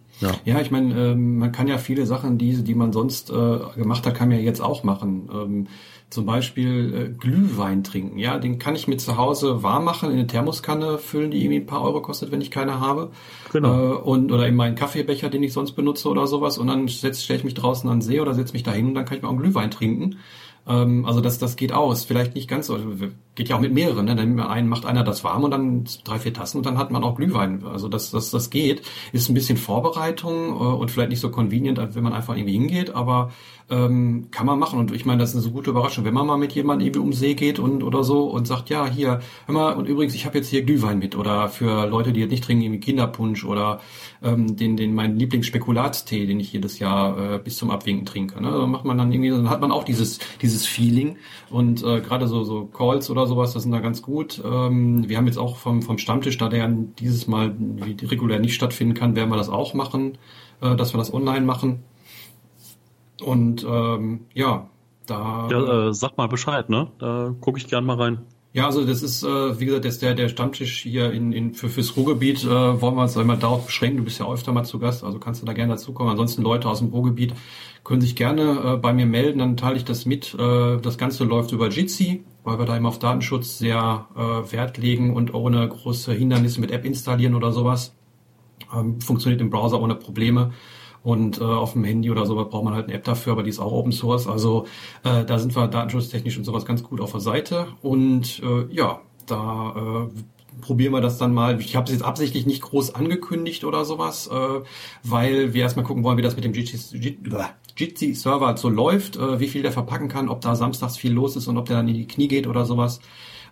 Ja, ich meine, man kann ja viele Sachen, die man sonst gemacht hat, kann man ja jetzt auch machen. Zum Beispiel Glühwein trinken. Ja, den kann ich mir zu Hause warm machen, in eine Thermoskanne füllen, die irgendwie ein paar Euro kostet, wenn ich keine habe. Genau. Oder in meinen Kaffeebecher, den ich sonst benutze oder sowas. Und dann stelle ich mich draußen an den See oder setze mich da hin und dann kann ich mir auch einen Glühwein trinken. Also das geht aus. Vielleicht nicht ganz so. Geht ja auch mit mehreren. Ne? Dann macht einer das warm und dann 3-4 Tassen und dann hat man auch Glühwein. Also das geht. Ist ein bisschen Vorbereitung und vielleicht nicht so convenient, wenn man einfach irgendwie hingeht, aber kann man machen. Und ich meine, das ist eine so gute Überraschung. Wenn man mal mit jemandem irgendwie um den See geht und oder so und sagt, ja, hier, hör mal, und übrigens, ich habe jetzt hier Glühwein mit. Oder für Leute, die jetzt nicht trinken, irgendwie Kinderpunsch oder meinen Lieblingsspekulatstee, den ich jedes Jahr bis zum Abwinken trinke. Ne? Dann macht man dann irgendwie, dann hat man auch dieses Feeling. Und gerade so Calls oder sowas, das sind da ganz gut. Wir haben jetzt auch vom Stammtisch, da der dieses Mal regulär nicht stattfinden kann, werden wir das auch machen, dass wir das online machen. Und da... Ja, sag mal Bescheid, ne? Da gucke ich gern mal rein. Ja, also das ist, wie gesagt, das der Stammtisch hier fürs Ruhrgebiet, wollen wir uns einmal darauf beschränken. Du bist ja öfter mal zu Gast, also kannst du da gerne dazukommen. Ansonsten Leute aus dem Ruhrgebiet können sich gerne bei mir melden, dann teile ich das mit. Das Ganze läuft über Jitsi, weil wir da eben auf Datenschutz sehr Wert legen und ohne große Hindernisse mit App installieren oder sowas. Funktioniert im Browser ohne Probleme. Und auf dem Handy oder so braucht man halt eine App dafür, aber die ist auch Open Source. Also da sind wir datenschutztechnisch und sowas ganz gut auf der Seite. Und da probieren wir das dann mal. Ich habe es jetzt absichtlich nicht groß angekündigt oder sowas, weil wir erstmal gucken wollen, wie das mit dem Jitsi-Server so läuft, wie viel der verpacken kann, ob da samstags viel los ist und ob der dann in die Knie geht oder sowas.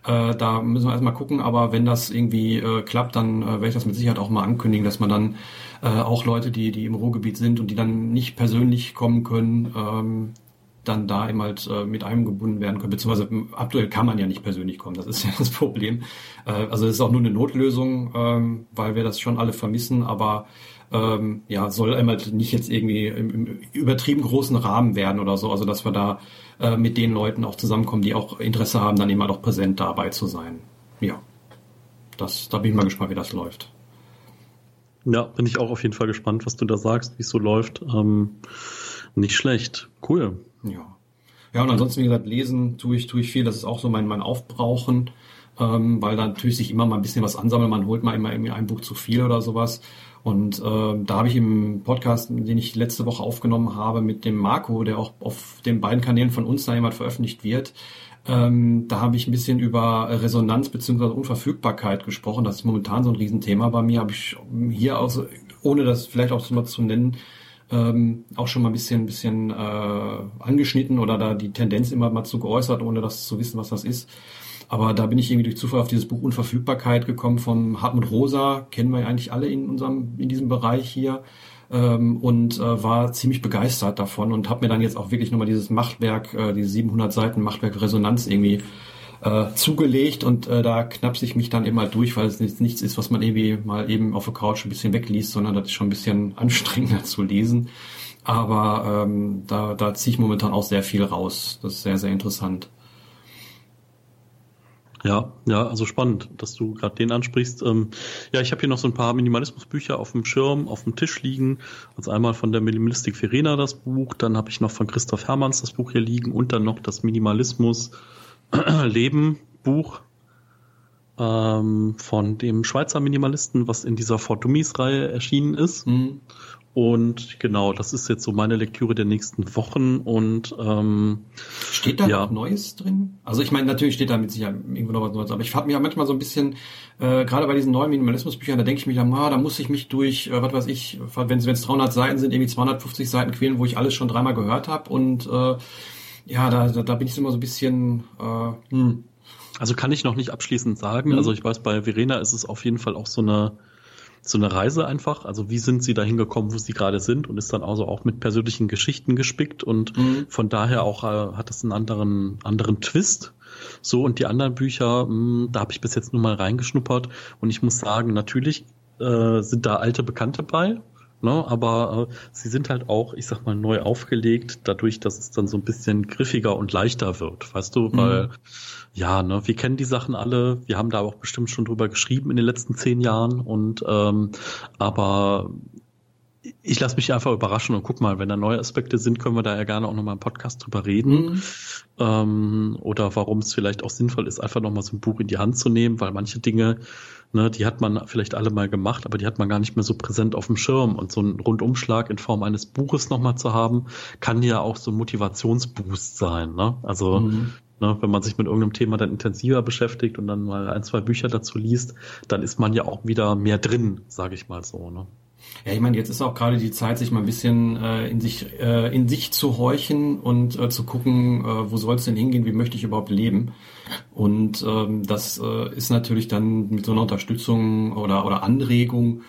Da müssen wir erstmal gucken, aber wenn das irgendwie klappt, dann werde ich das mit Sicherheit auch mal ankündigen, dass man dann auch Leute, die im Ruhrgebiet sind und die dann nicht persönlich kommen können, dann da eben halt mit eingebunden werden können. Beziehungsweise aktuell kann man ja nicht persönlich kommen, das ist ja das Problem. Also es ist auch nur eine Notlösung, weil wir das schon alle vermissen, aber soll einmal nicht jetzt irgendwie im übertrieben großen Rahmen werden oder so. Also dass wir da mit den Leuten auch zusammenkommen, die auch Interesse haben, dann eben halt auch präsent dabei zu sein. Ja, da bin ich mal gespannt, wie das läuft. Ja, bin ich auch auf jeden Fall gespannt, was du da sagst, wie es so läuft. Nicht schlecht, cool. Ja. Ja, und ansonsten, wie gesagt, lesen tue ich viel. Das ist auch so mein Aufbrauchen, weil da natürlich sich immer mal ein bisschen was ansammelt. Man holt mal immer irgendwie ein Buch zu viel oder sowas. Und da habe ich im Podcast, den ich letzte Woche aufgenommen habe mit dem Marco, der auch auf den beiden Kanälen von uns da jemand veröffentlicht wird, da habe ich ein bisschen über Resonanz bzw. Unverfügbarkeit gesprochen. Das ist momentan so ein Riesenthema bei mir. Habe ich hier, aus, ohne das vielleicht auch mal zu nennen, auch schon mal ein bisschen angeschnitten oder da die Tendenz immer mal zu geäußert, ohne das zu wissen, was das ist. Aber da bin ich irgendwie durch Zufall auf dieses Buch Unverfügbarkeit gekommen von Hartmut Rosa, kennen wir ja eigentlich alle in diesem Bereich hier, und war ziemlich begeistert davon und habe mir dann jetzt auch wirklich nochmal dieses Machtwerk, diese 700 Seiten Machtwerk Resonanz irgendwie zugelegt und da knapse ich mich dann eben halt durch, weil es nichts ist, was man irgendwie mal eben auf der Couch ein bisschen wegliest, sondern das ist schon ein bisschen anstrengender zu lesen. Aber da ziehe ich momentan auch sehr viel raus. Das ist sehr, sehr interessant. Ja, also spannend, dass du gerade den ansprichst. Ja, ich habe hier noch so ein paar Minimalismusbücher auf dem Schirm, auf dem Tisch liegen. Also einmal von der Minimalistik Verena das Buch, dann habe ich noch von Christoph Hermanns das Buch hier liegen und dann noch das Minimalismus Leben Buch von dem Schweizer Minimalisten, was in dieser For Dummies-Reihe erschienen ist. Mhm. Und genau, das ist jetzt so meine Lektüre der nächsten Wochen. Und steht da noch Neues drin? Also ich meine, natürlich steht da mit Sicherheit irgendwo noch was Neues, aber ich habe mich ja manchmal so ein bisschen, gerade bei diesen neuen Minimalismusbüchern, da denke ich mich dann, da muss ich mich durch, was weiß ich, wenn es 300 Seiten sind, irgendwie 250 Seiten quälen, wo ich alles schon dreimal gehört habe. Und da bin ich immer so ein bisschen... Also kann ich noch nicht abschließend sagen. Also ich weiß, bei Verena ist es auf jeden Fall auch so eine Reise einfach, also wie sind sie dahin gekommen, wo sie gerade sind, und ist dann also auch mit persönlichen Geschichten gespickt und von daher auch hat das einen anderen Twist. So, und die anderen Bücher, da habe ich bis jetzt nur mal reingeschnuppert und ich muss sagen, natürlich sind da alte Bekannte bei, ne? Aber sie sind halt auch, ich sag mal, neu aufgelegt, dadurch, dass es dann so ein bisschen griffiger und leichter wird, weißt du, weil ja, ne, wir kennen die Sachen alle, wir haben da auch bestimmt schon drüber geschrieben in den letzten 10 Jahren und aber ich lasse mich einfach überraschen und guck mal, wenn da neue Aspekte sind, können wir da ja gerne auch nochmal im Podcast drüber reden. Oder warum es vielleicht auch sinnvoll ist, einfach nochmal so ein Buch in die Hand zu nehmen, weil manche Dinge, ne, die hat man vielleicht alle mal gemacht, aber die hat man gar nicht mehr so präsent auf dem Schirm, und so einen Rundumschlag in Form eines Buches nochmal zu haben, kann ja auch so ein Motivationsboost sein, ne? Also wenn man sich mit irgendeinem Thema dann intensiver beschäftigt und dann mal 1, 2 Bücher dazu liest, dann ist man ja auch wieder mehr drin, sage ich mal so. Ne? Ja, ich meine, jetzt ist auch gerade die Zeit, sich mal ein bisschen in sich zu horchen und zu gucken, wo soll es denn hingehen, wie möchte ich überhaupt leben. Und das ist natürlich dann mit so einer Unterstützung oder Anregung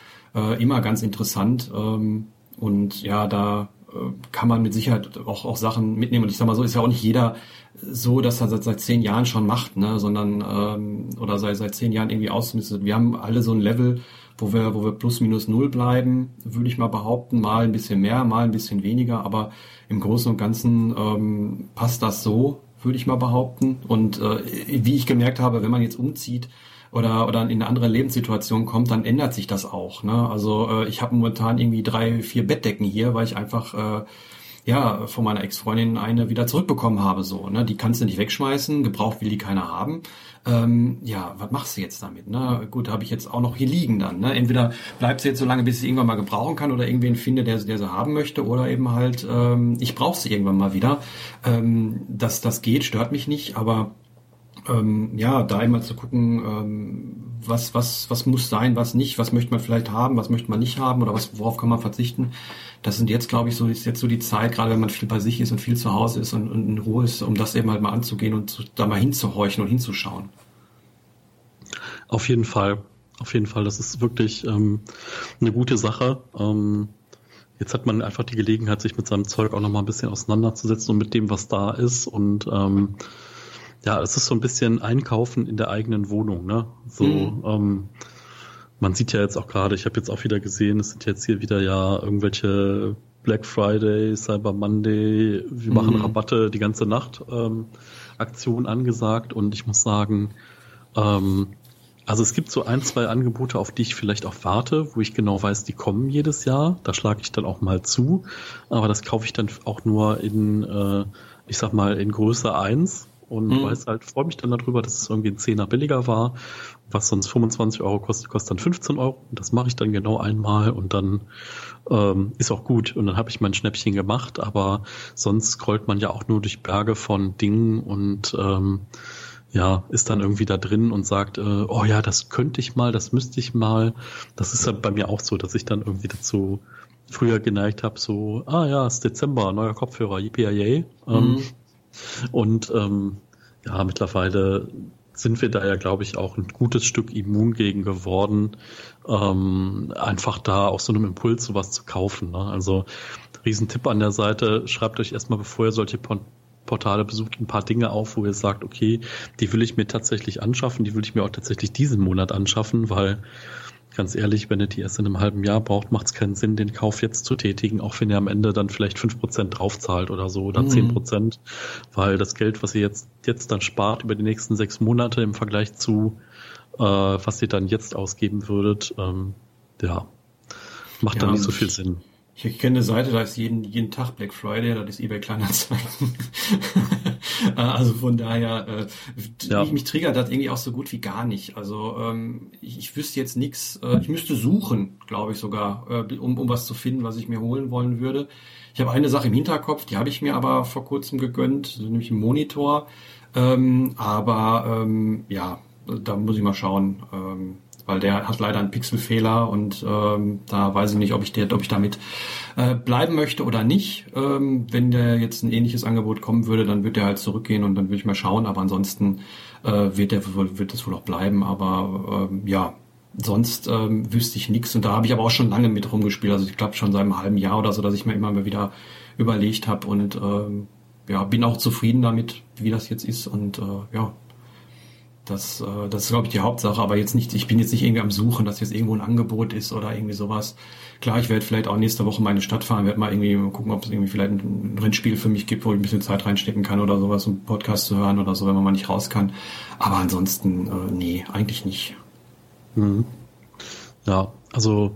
immer ganz interessant. Und ja, da kann man mit Sicherheit auch Sachen mitnehmen. Und ich sag mal so, ist ja auch nicht jeder so, dass er seit 10 Jahren schon macht, ne, sondern oder seit 10 Jahren irgendwie ausmistet. Wir haben alle so ein Level, wo wir plus minus null bleiben, würde ich mal behaupten, mal ein bisschen mehr, mal ein bisschen weniger, aber im Großen und Ganzen passt das so, würde ich mal behaupten. Und wie ich gemerkt habe, wenn man jetzt umzieht oder in eine andere Lebenssituation kommt, dann ändert sich das auch. Ne? Also ich habe momentan irgendwie 3, 4 Bettdecken hier, weil ich einfach von meiner Ex-Freundin eine wieder zurückbekommen habe. So, ne? Die kannst du nicht wegschmeißen, gebraucht will die keiner haben. Was machst du jetzt damit? Ne? Gut, habe ich jetzt auch noch hier liegen dann. Ne? Entweder bleibt sie jetzt so lange, bis ich sie irgendwann mal gebrauchen kann oder irgendwen finde, der sie haben möchte, oder eben halt, ich brauche sie irgendwann mal wieder. Das geht, stört mich nicht, aber da einmal zu gucken, was muss sein, was nicht, was möchte man vielleicht haben, was möchte man nicht haben oder worauf kann man verzichten. Das sind jetzt, glaube ich, ist jetzt so die Zeit, gerade wenn man viel bei sich ist und viel zu Hause ist und in Ruhe ist, um das eben halt mal anzugehen und da mal hinzuhorchen und hinzuschauen. Auf jeden Fall. Das ist wirklich eine gute Sache. Jetzt hat man einfach die Gelegenheit, sich mit seinem Zeug auch nochmal ein bisschen auseinanderzusetzen und mit dem, was da ist, und es ist so ein bisschen Einkaufen in der eigenen Wohnung, ne? So, man sieht ja jetzt auch gerade, ich habe jetzt auch wieder gesehen, es sind jetzt hier wieder ja irgendwelche Black Friday, Cyber Monday, wir machen Rabatte die ganze Nacht, Aktion angesagt, und ich muss sagen, also es gibt so ein, zwei Angebote, auf die ich vielleicht auch warte, wo ich genau weiß, die kommen jedes Jahr. Da schlage ich dann auch mal zu. Aber das kaufe ich dann auch nur in, ich sag mal, in Größe 1. Und weiß halt, freue mich dann darüber, dass es irgendwie ein Zehner billiger war. Was sonst 25 Euro kostet, kostet dann 15 Euro. Und das mache ich dann genau einmal und dann ist auch gut. Und dann habe ich mein Schnäppchen gemacht. Aber sonst scrollt man ja auch nur durch Berge von Dingen und ja, ist dann irgendwie da drin und sagt, oh ja, das könnte ich mal, das müsste ich mal. Das ist ja halt bei mir auch so, dass ich dann irgendwie dazu früher geneigt habe, so, ah ja, es ist Dezember, neuer Kopfhörer, yippie-yay. Und ja, mittlerweile sind wir da ja, glaube ich, auch ein gutes Stück immun gegen geworden, einfach da auf so einem Impuls sowas zu kaufen. Ne? Also Riesentipp an der Seite, schreibt euch erstmal, bevor ihr solche Portale besucht, ein paar Dinge auf, wo ihr sagt, okay, die will ich mir tatsächlich anschaffen, die will ich mir auch tatsächlich diesen Monat anschaffen, weil ganz ehrlich, wenn ihr die erst in einem halben Jahr braucht, macht es keinen Sinn, den Kauf jetzt zu tätigen, auch wenn ihr am Ende dann vielleicht 5% draufzahlt oder so oder 10%, weil das Geld, was ihr jetzt dann spart über die nächsten 6 Monate im Vergleich zu, was ihr dann jetzt ausgeben würdet, ja, macht dann nicht so viel Sinn. Ich kenne eine Seite, da ist jeden Tag Black Friday, da ist eBay Kleinanzeigen. Also von daher, mich triggert das irgendwie auch so gut wie gar nicht. Also ich wüsste jetzt nichts, ich müsste suchen, glaube ich sogar, um was zu finden, was ich mir holen wollen würde. Ich habe eine Sache im Hinterkopf, die habe ich mir aber vor kurzem gegönnt, nämlich einen Monitor. Aber ja, da muss ich mal schauen, weil der hat leider einen Pixelfehler und da weiß ich nicht, ob ich damit bleiben möchte oder nicht. Wenn der jetzt ein ähnliches Angebot kommen würde, dann wird der halt zurückgehen und dann würde ich mal schauen. Aber ansonsten wird das wohl auch bleiben. Aber ja, sonst wüsste ich nichts. Und da habe ich aber auch schon lange mit rumgespielt. Also ich glaube schon seit einem halben Jahr oder so, dass ich mir immer mal wieder überlegt habe. Und ja, bin auch zufrieden damit, wie das jetzt ist. Und ja. Das ist, glaube ich, die Hauptsache, aber jetzt nicht, ich bin jetzt nicht irgendwie am Suchen, dass jetzt irgendwo ein Angebot ist oder irgendwie sowas. Klar, ich werde vielleicht auch nächste Woche meine Stadt fahren, werde mal irgendwie gucken, ob es irgendwie vielleicht ein Rennspiel für mich gibt, wo ich ein bisschen Zeit reinstecken kann oder sowas, um Podcast zu hören oder so, wenn man mal nicht raus kann. Aber ansonsten, nee, eigentlich nicht. Ja, also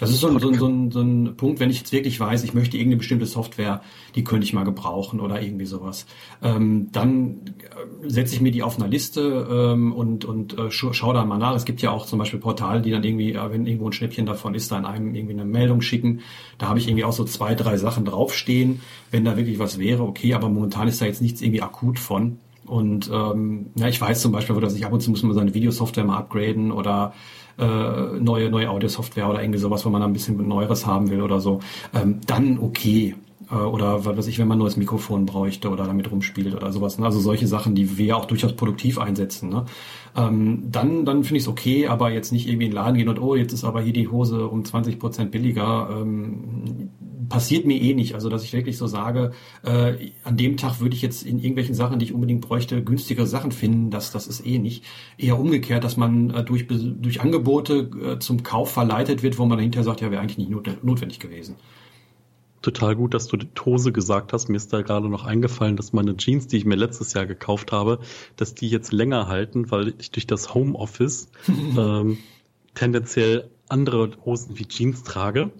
das ist so ein Punkt, wenn ich jetzt wirklich weiß, ich möchte irgendeine bestimmte Software, die könnte ich mal gebrauchen oder irgendwie sowas. Dann setze ich mir die auf einer Liste und schaue da mal nach. Es gibt ja auch zum Beispiel Portale, die dann irgendwie, wenn irgendwo ein Schnäppchen davon ist, dann einem irgendwie eine Meldung schicken. Da habe ich irgendwie auch so 2, 3 Sachen draufstehen. Wenn da wirklich was wäre, okay, aber momentan ist da jetzt nichts irgendwie akut von. Und ich weiß zum Beispiel, dass ich ab und zu muss man seine Videosoftware mal upgraden oder neue Audio-Software oder irgendwie sowas, wenn man da ein bisschen Neueres haben will oder so, dann okay. Oder was weiß ich, wenn man ein neues Mikrofon bräuchte oder damit rumspielt oder sowas. Ne? Also solche Sachen, die wir auch durchaus produktiv einsetzen. Ne? Dann finde ich es okay, aber jetzt nicht irgendwie in den Laden gehen und oh, jetzt ist aber hier die Hose um 20% billiger. Passiert mir eh nicht. Also dass ich wirklich so sage, an dem Tag würde ich jetzt in irgendwelchen Sachen, die ich unbedingt bräuchte, günstigere Sachen finden. Das ist eh nicht. Eher umgekehrt, dass man durch Angebote zum Kauf verleitet wird, wo man hinterher sagt, ja, wäre eigentlich nicht notwendig gewesen. Total gut, dass du die Hose gesagt hast. Mir ist da gerade noch eingefallen, dass meine Jeans, die ich mir letztes Jahr gekauft habe, dass die jetzt länger halten, weil ich durch das Homeoffice tendenziell andere Hosen wie Jeans trage.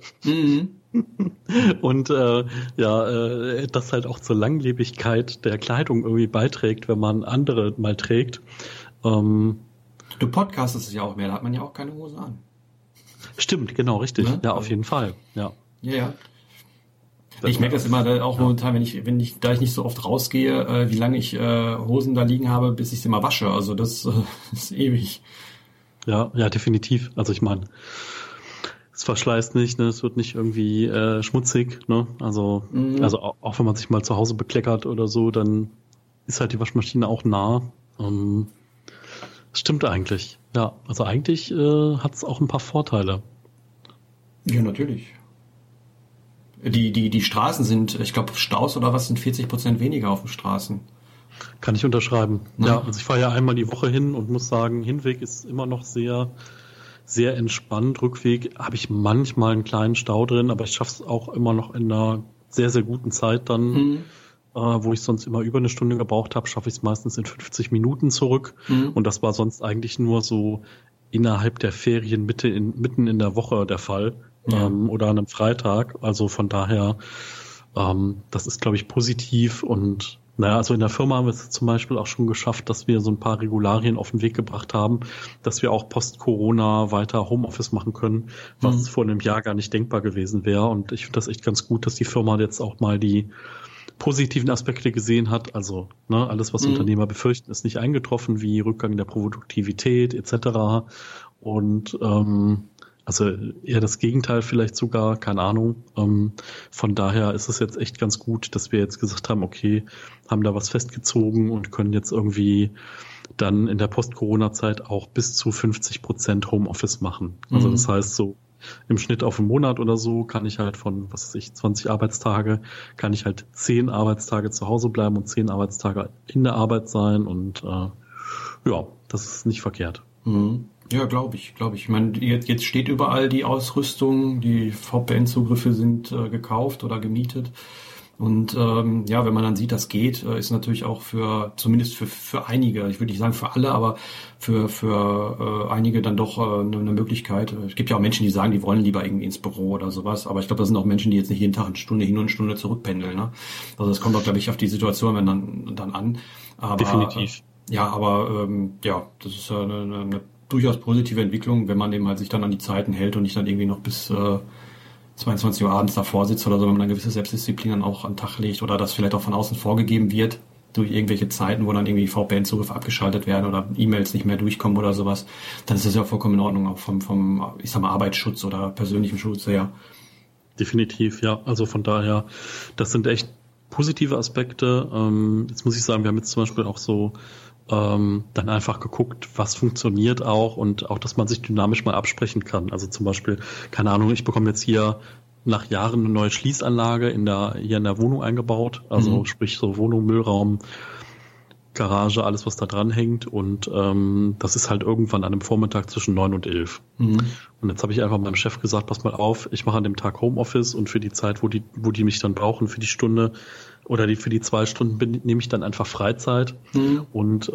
Und das halt auch zur Langlebigkeit der Kleidung irgendwie beiträgt, wenn man andere mal trägt. Du podcastest ja auch mehr, da hat man ja auch keine Hose an. Stimmt, genau, richtig. Ne? Ja, auf jeden Fall. Ja. Ich merke das immer auch momentan, da ich nicht so oft rausgehe, wie lange ich Hosen da liegen habe, bis ich sie mal wasche. Also das ist ewig. Ja, definitiv. Also ich meine, es verschleißt nicht, ne? Es wird nicht irgendwie schmutzig. Ne? Also auch wenn man sich mal zu Hause bekleckert oder so, dann ist halt die Waschmaschine auch nah. Stimmt eigentlich. Ja, also eigentlich hat es auch ein paar Vorteile. Ja, natürlich. Die Straßen sind, ich glaube, Staus oder was sind 40% weniger auf den Straßen. Kann ich unterschreiben. Ne? Ja, also ich fahre ja einmal die Woche hin und muss sagen, Hinweg ist immer noch sehr, sehr entspannt. Rückweg habe ich manchmal einen kleinen Stau drin, aber ich schaffe es auch immer noch in einer sehr, sehr guten Zeit dann. Mhm. Wo ich sonst immer über eine Stunde gebraucht habe, schaffe ich es meistens in 50 Minuten zurück. Mhm. Und das war sonst eigentlich nur so innerhalb der Ferien mitten in der Woche der Fall, ja. Oder an einem Freitag. Also von daher, das ist, glaube ich, positiv. Und naja, also in der Firma haben wir es zum Beispiel auch schon geschafft, dass wir so ein paar Regularien auf den Weg gebracht haben, dass wir auch post-Corona weiter Homeoffice machen können, was vor einem Jahr gar nicht denkbar gewesen wäre. Und ich finde das echt ganz gut, dass die Firma jetzt auch mal die positiven Aspekte gesehen hat, also ne, alles, was Unternehmer befürchten, ist nicht eingetroffen, wie Rückgang der Produktivität etc. Und also eher das Gegenteil vielleicht sogar, keine Ahnung. Von daher ist es jetzt echt ganz gut, dass wir jetzt gesagt haben, okay, haben da was festgezogen und können jetzt irgendwie dann in der Post-Corona-Zeit auch bis zu 50% Homeoffice machen. Also das heißt so, im Schnitt auf einen Monat oder so kann ich halt von, was weiß ich, 20 Arbeitstage, kann ich halt 10 Arbeitstage zu Hause bleiben und 10 Arbeitstage in der Arbeit sein und ja, das ist nicht verkehrt. Ja, glaube ich. Ich meine, jetzt steht überall die Ausrüstung, die VPN-Zugriffe sind gekauft oder gemietet und ja, wenn man dann sieht, das geht, ist natürlich auch für, zumindest für einige, ich würde nicht sagen für alle, aber für einige dann doch eine Möglichkeit. Es gibt ja auch Menschen, die sagen, die wollen lieber irgendwie ins Büro oder sowas, aber ich glaube, das sind auch Menschen, die jetzt nicht jeden Tag eine Stunde hin und eine Stunde zurück pendeln. Ne? Also das kommt auch, glaube ich, auf die Situation wenn dann an. Aber, definitiv. Ja, aber ja, das ist eine durchaus positive Entwicklung, wenn man eben halt sich dann an die Zeiten hält und nicht dann irgendwie noch bis 22 Uhr abends davor sitzt oder so, wenn man eine gewisse Selbstdisziplin dann auch an den Tag legt oder das vielleicht auch von außen vorgegeben wird. Durch irgendwelche Zeiten, wo dann irgendwie VPN-Zugriffe abgeschaltet werden oder E-Mails nicht mehr durchkommen oder sowas, dann ist das ja vollkommen in Ordnung, auch vom ich sag mal, Arbeitsschutz oder persönlichem Schutz her. Definitiv, ja. Also von daher, das sind echt positive Aspekte. Jetzt muss ich sagen, wir haben jetzt zum Beispiel auch so dann einfach geguckt, was funktioniert auch und auch, dass man sich dynamisch mal absprechen kann. Also zum Beispiel, keine Ahnung, ich bekomme jetzt hier nach Jahren eine neue Schließanlage hier in der Wohnung eingebaut, also sprich so Wohnung, Müllraum, Garage, alles was da dran hängt und das ist halt irgendwann an einem Vormittag zwischen 9 und 11. Und jetzt habe ich einfach meinem Chef gesagt, pass mal auf, ich mache an dem Tag Homeoffice und für die Zeit, wo die mich dann brauchen, für die Stunde oder für die 2 Stunden nehme ich dann einfach Freizeit und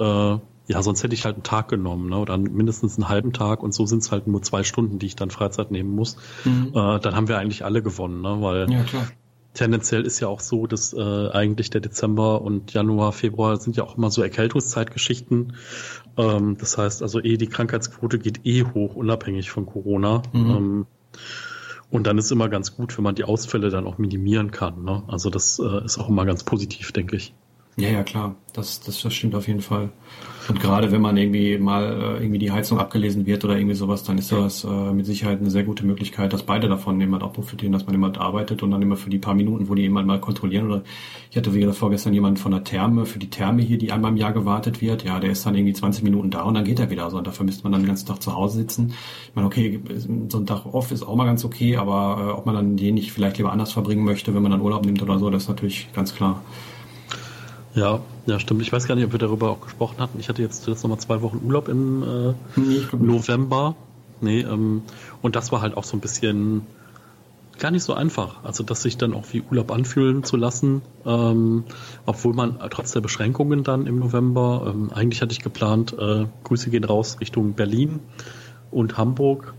ja, sonst hätte ich halt einen Tag genommen, ne? Oder mindestens einen halben Tag und so sind es halt nur 2 Stunden, die ich dann Freizeit nehmen muss. Dann haben wir eigentlich alle gewonnen, ne? Weil ja, klar. Tendenziell ist ja auch so, dass eigentlich der Dezember und Januar, Februar sind ja auch immer so Erkältungszeitgeschichten. Das heißt also die Krankheitsquote geht hoch, unabhängig von Corona. Und dann ist immer ganz gut, wenn man die Ausfälle dann auch minimieren kann, ne? Also das ist auch immer ganz positiv, denke ich. Ja, klar. Das stimmt auf jeden Fall. Und gerade wenn man irgendwie mal irgendwie die Heizung abgelesen wird oder irgendwie sowas, dann ist das mit Sicherheit eine sehr gute Möglichkeit, dass beide davon jemand auch profitieren, dass man jemand arbeitet und dann immer für die paar Minuten, wo die jemand mal kontrollieren. Oder ich hatte wieder vorgestern jemanden von der Therme, für die Therme hier, die einmal im Jahr gewartet wird. Ja, der ist dann irgendwie 20 Minuten da und dann geht er wieder. Also, und dafür müsste man dann den ganzen Tag zu Hause sitzen. Ich meine, okay, so ein Tag off ist auch mal ganz okay, aber ob man dann den nicht vielleicht lieber anders verbringen möchte, wenn man dann Urlaub nimmt oder so, das ist natürlich ganz klar. Ja, stimmt. Ich weiß gar nicht, ob wir darüber auch gesprochen hatten. Ich hatte jetzt nochmal 2 Wochen Urlaub im November. Nee, und das war halt auch so ein bisschen gar nicht so einfach. Also, das sich dann auch wie Urlaub anfühlen zu lassen, obwohl man trotz der Beschränkungen dann im November, eigentlich hatte ich geplant, Grüße gehen raus Richtung Berlin und Hamburg,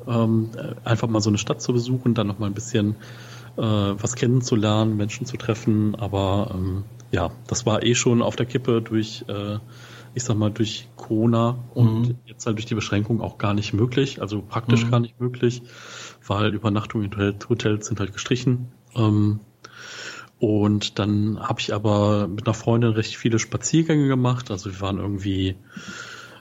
einfach mal so eine Stadt zu besuchen, dann nochmal ein bisschen was kennenzulernen, Menschen zu treffen, aber ja, das war schon auf der Kippe durch, ich sag mal, durch Corona und jetzt halt durch die Beschränkung auch gar nicht möglich, also praktisch gar nicht möglich, weil Übernachtungen in Hotels sind halt gestrichen. Und dann habe ich aber mit einer Freundin recht viele Spaziergänge gemacht, also wir waren irgendwie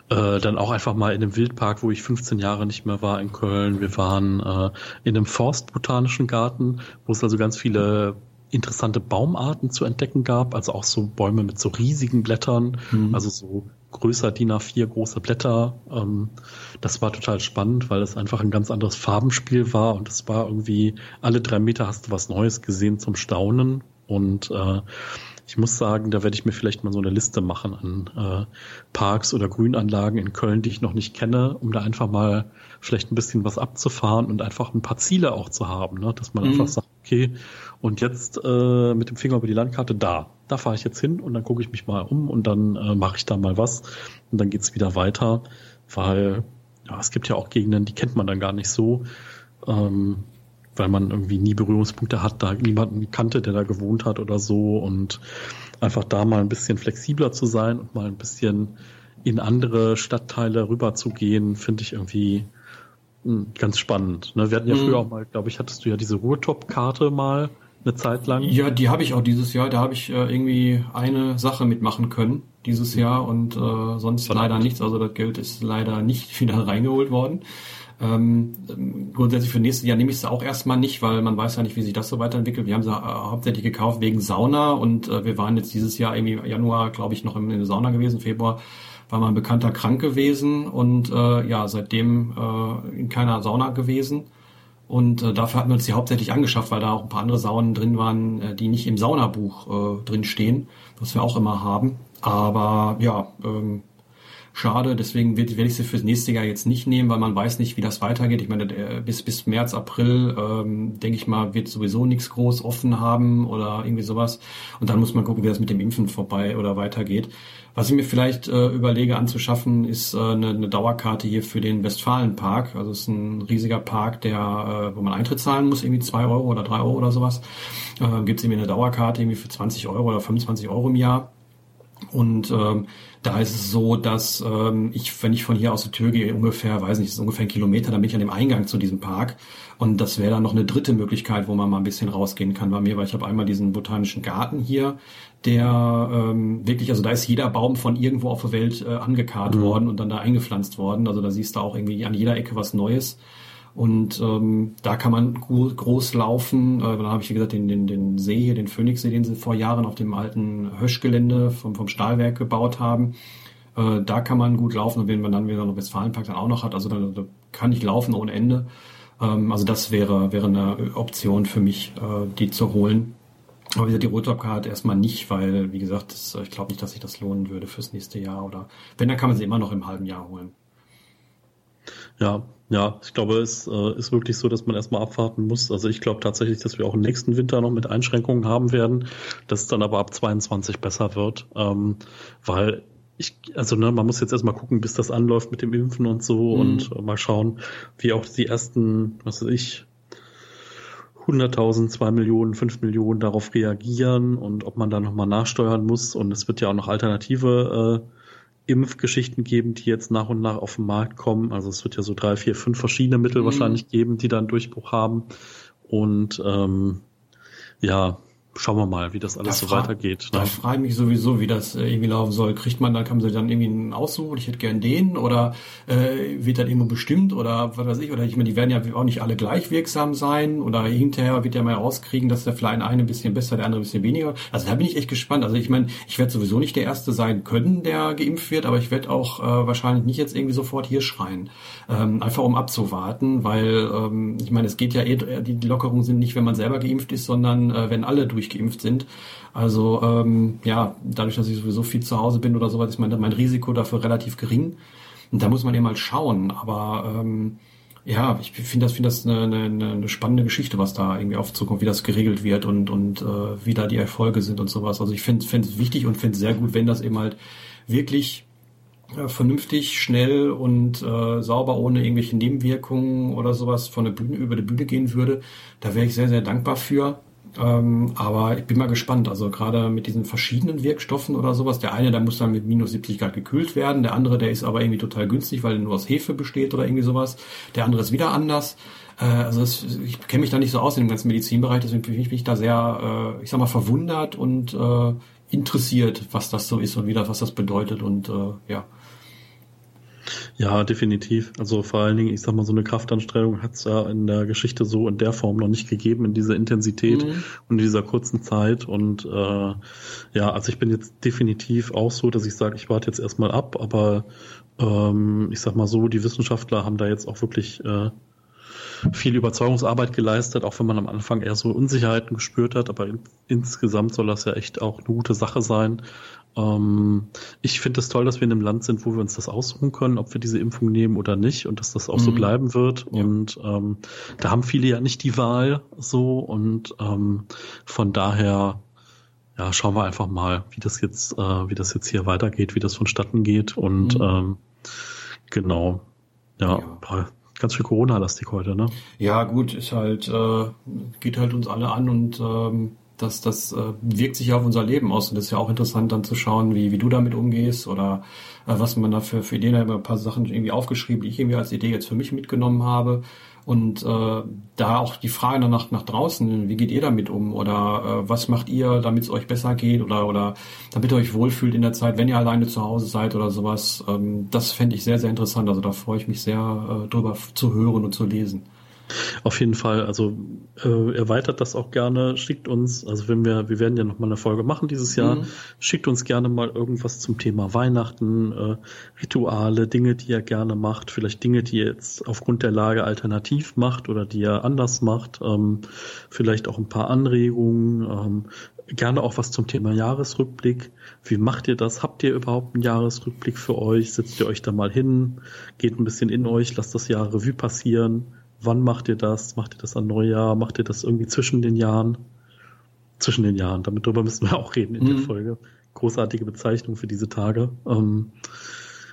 dann auch einfach mal in einem Wildpark, wo ich 15 Jahre nicht mehr war in Köln. Wir waren in einem forstbotanischen Garten, wo es also ganz viele interessante Baumarten zu entdecken gab, also auch so Bäume mit so riesigen Blättern, also so größer DIN A4 große Blätter. Das war total spannend, weil es einfach ein ganz anderes Farbenspiel war und es war irgendwie alle 3 Meter hast du was Neues gesehen zum Staunen und Ich muss sagen, da werde ich mir vielleicht mal so eine Liste machen an Parks oder Grünanlagen in Köln, die ich noch nicht kenne, um da einfach mal vielleicht ein bisschen was abzufahren und einfach ein paar Ziele auch zu haben, ne? Dass man einfach sagt, okay, und jetzt mit dem Finger über die Landkarte, da fahre ich jetzt hin und dann gucke ich mich mal um und dann mache ich da mal was und dann geht's wieder weiter, weil ja, es gibt ja auch Gegenden, die kennt man dann gar nicht so, weil man irgendwie nie Berührungspunkte hat, da niemanden kannte, der da gewohnt hat oder so, und einfach da mal ein bisschen flexibler zu sein und mal ein bisschen in andere Stadtteile rüber zu gehen, finde ich irgendwie ganz spannend. Ne? Wir hatten ja früher auch mal, glaube ich, hattest du ja diese Ruhrtop-Karte mal eine Zeit lang. Ja, die habe ich auch dieses Jahr, da habe ich irgendwie eine Sache mitmachen können dieses Jahr und sonst leider nichts, also das Geld ist leider nicht wieder reingeholt worden. Grundsätzlich für nächstes Jahr nehme ich es auch erstmal nicht, weil man weiß ja nicht, wie sich das so weiterentwickelt. Wir haben es hauptsächlich gekauft wegen Sauna und wir waren jetzt dieses Jahr irgendwie Januar, glaube ich, noch in der Sauna gewesen. Februar war mein Bekannter krank gewesen und ja, seitdem in keiner Sauna gewesen. Und dafür hatten wir uns die hauptsächlich angeschafft, weil da auch ein paar andere Saunen drin waren, die nicht im Saunabuch drin stehen, was wir auch immer haben. Aber ja, schade, deswegen werde ich sie fürs nächste Jahr jetzt nicht nehmen, weil man weiß nicht, wie das weitergeht. Ich meine, bis März, April, denke ich mal, wird sowieso nichts groß offen haben oder irgendwie sowas. Und dann muss man gucken, wie das mit dem Impfen vorbei oder weitergeht. Was ich mir vielleicht überlege anzuschaffen, ist eine Dauerkarte hier für den Westfalenpark. Also es ist ein riesiger Park, wo man Eintritt zahlen muss, irgendwie 2 Euro oder 3 Euro oder sowas. Gibt es irgendwie eine Dauerkarte irgendwie für 20 Euro oder 25 Euro im Jahr. Und da ist es so, dass ich, wenn ich von hier aus der Tür gehe, ungefähr, weiß nicht, es ist ungefähr 1 Kilometer, dann bin ich an dem Eingang zu diesem Park. Und das wäre dann noch eine dritte Möglichkeit, wo man mal ein bisschen rausgehen kann bei mir, weil ich habe einmal diesen botanischen Garten hier, der wirklich, also da ist jeder Baum von irgendwo auf der Welt angekarrt worden und dann da eingepflanzt worden. Also da siehst du auch irgendwie an jeder Ecke was Neues. Und da kann man groß laufen. Dann habe ich, wie gesagt, den See hier, den Phoenixsee, den sie vor Jahren auf dem alten Höschgelände vom Stahlwerk gebaut haben. Da kann man gut laufen. Und wenn man dann wieder noch Westfalenpark dann auch noch hat, also da kann ich laufen ohne Ende. Also das wäre eine Option für mich, die zu holen. Aber wie gesagt, die Roadtop-Karte erstmal nicht, weil, wie gesagt, ich glaube nicht, dass sich das lohnen würde fürs nächste Jahr. Oder wenn, dann kann man sie immer noch im halben Jahr holen. Ja, ich glaube, es ist wirklich so, dass man erstmal abwarten muss. Also ich glaube tatsächlich, dass wir auch im nächsten Winter noch mit Einschränkungen haben werden, dass es dann aber ab 22 besser wird, weil man muss jetzt erstmal gucken, bis das anläuft mit dem Impfen und so und mal schauen, wie auch die ersten, 100.000, 2 Millionen, 5 Millionen darauf reagieren und ob man da nochmal nachsteuern muss, und es wird ja auch noch alternative Impfgeschichten geben, die jetzt nach und nach auf den Markt kommen. Also es wird ja so 3, 4, 5 verschiedene Mittel wahrscheinlich geben, die da einen Durchbruch haben. Und schauen wir mal, wie das alles so weitergeht. Da frage ich mich sowieso, wie das irgendwie laufen soll. Kann man sich dann irgendwie einen aussuchen, ich hätte gern den, oder wird dann irgendwo bestimmt, oder was weiß ich, oder ich meine, die werden ja auch nicht alle gleich wirksam sein, oder hinterher wird ja mal rauskriegen, dass der vielleicht eine ein bisschen besser, der andere ein bisschen weniger. Also da bin ich echt gespannt. Also ich meine, ich werde sowieso nicht der Erste sein können, der geimpft wird, aber ich werde auch wahrscheinlich nicht jetzt irgendwie sofort hier schreien. Einfach um abzuwarten, weil ich meine, es geht ja die Lockerungen sind nicht, wenn man selber geimpft ist, sondern wenn alle durchgeimpft sind. Also dadurch, dass ich sowieso viel zu Hause bin oder sowas, ist mein Risiko dafür relativ gering. Und da muss man eben mal schauen. Aber ich finde das eine spannende Geschichte, was da irgendwie auf Zukunft, wie das geregelt wird und wie da die Erfolge sind und sowas. Also ich finde es wichtig und finde es sehr gut, wenn das eben halt wirklich vernünftig, schnell und sauber, ohne irgendwelche Nebenwirkungen oder sowas über die Bühne gehen würde. Da wäre ich sehr, sehr dankbar für. Aber ich bin mal gespannt, also gerade mit diesen verschiedenen Wirkstoffen oder sowas, der eine, der muss dann mit minus 70 Grad gekühlt werden, der andere, der ist aber irgendwie total günstig, weil er nur aus Hefe besteht oder irgendwie sowas, der andere ist wieder anders, also ich kenne mich da nicht so aus in dem ganzen Medizinbereich, deswegen bin ich da sehr, verwundert und interessiert, was das so ist und was das bedeutet und ja. Ja, definitiv. Also vor allen Dingen, so eine Kraftanstrengung hat es ja in der Geschichte so in der Form noch nicht gegeben, in dieser Intensität und in dieser kurzen Zeit. Und ich bin jetzt definitiv auch so, dass ich sage, ich warte jetzt erstmal ab, aber die Wissenschaftler haben da jetzt auch wirklich viel Überzeugungsarbeit geleistet, auch wenn man am Anfang eher so Unsicherheiten gespürt hat, aber insgesamt soll das ja echt auch eine gute Sache sein. Ich finde es toll, dass wir in einem Land sind, wo wir uns das aussuchen können, ob wir diese Impfung nehmen oder nicht, und dass das auch so bleiben wird. Ja. Und da haben viele ja nicht die Wahl so, und von daher ja, schauen wir einfach mal, wie das jetzt hier weitergeht, wie das vonstatten geht, und genau, ja. Ganz viel Corona-lastig heute, ne? Ja, gut, ist halt, geht halt uns alle an, und das wirkt sich ja auf unser Leben aus, und das ist ja auch interessant dann zu schauen, wie du damit umgehst, oder was man da für Ideen hat. Ich habe ein paar Sachen irgendwie aufgeschrieben, die ich irgendwie als Idee jetzt für mich mitgenommen habe, und da auch die Frage danach nach draußen, wie geht ihr damit um, oder was macht ihr, damit es euch besser geht, oder damit ihr euch wohlfühlt in der Zeit, wenn ihr alleine zu Hause seid oder sowas, das fände ich sehr, sehr interessant, also da freue ich mich sehr drüber zu hören und zu lesen. Auf jeden Fall, also erweitert das auch gerne, schickt uns, also wir werden ja nochmal eine Folge machen dieses Jahr, schickt uns gerne mal irgendwas zum Thema Weihnachten, Rituale, Dinge, die ihr gerne macht, vielleicht Dinge, die ihr jetzt aufgrund der Lage alternativ macht oder die ihr anders macht, vielleicht auch ein paar Anregungen, gerne auch was zum Thema Jahresrückblick. Wie macht ihr das? Habt ihr überhaupt einen Jahresrückblick für euch? Setzt ihr euch da mal hin? Geht ein bisschen in euch, lasst das Jahr Revue passieren. Wann macht ihr das? Macht ihr das an Neujahr? Macht ihr das irgendwie zwischen den Jahren? Zwischen den Jahren, damit drüber müssen wir auch reden in der Folge. Großartige Bezeichnung für diese Tage.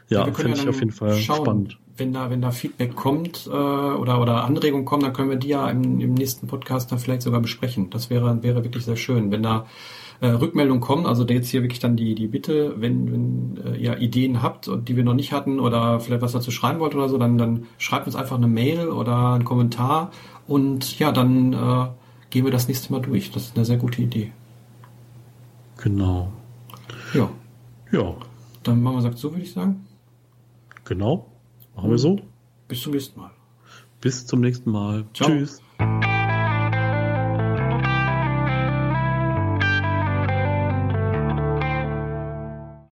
Ja, finde ich auf jeden Fall spannend. Wenn da Feedback kommt oder Anregungen kommen, dann können wir die ja im nächsten Podcast dann vielleicht sogar besprechen. Das wäre wirklich sehr schön. Wenn da Rückmeldungen kommen, also jetzt hier wirklich dann die Bitte, wenn ihr Ideen habt, die wir noch nicht hatten, oder vielleicht was dazu schreiben wollt oder so, dann schreibt uns einfach eine Mail oder einen Kommentar, und ja, dann gehen wir das nächste Mal durch. Das ist eine sehr gute Idee. Genau. Ja. Dann machen wir es so, würde ich sagen. Genau. Machen wir so. Bis zum nächsten Mal. Ciao. Tschüss.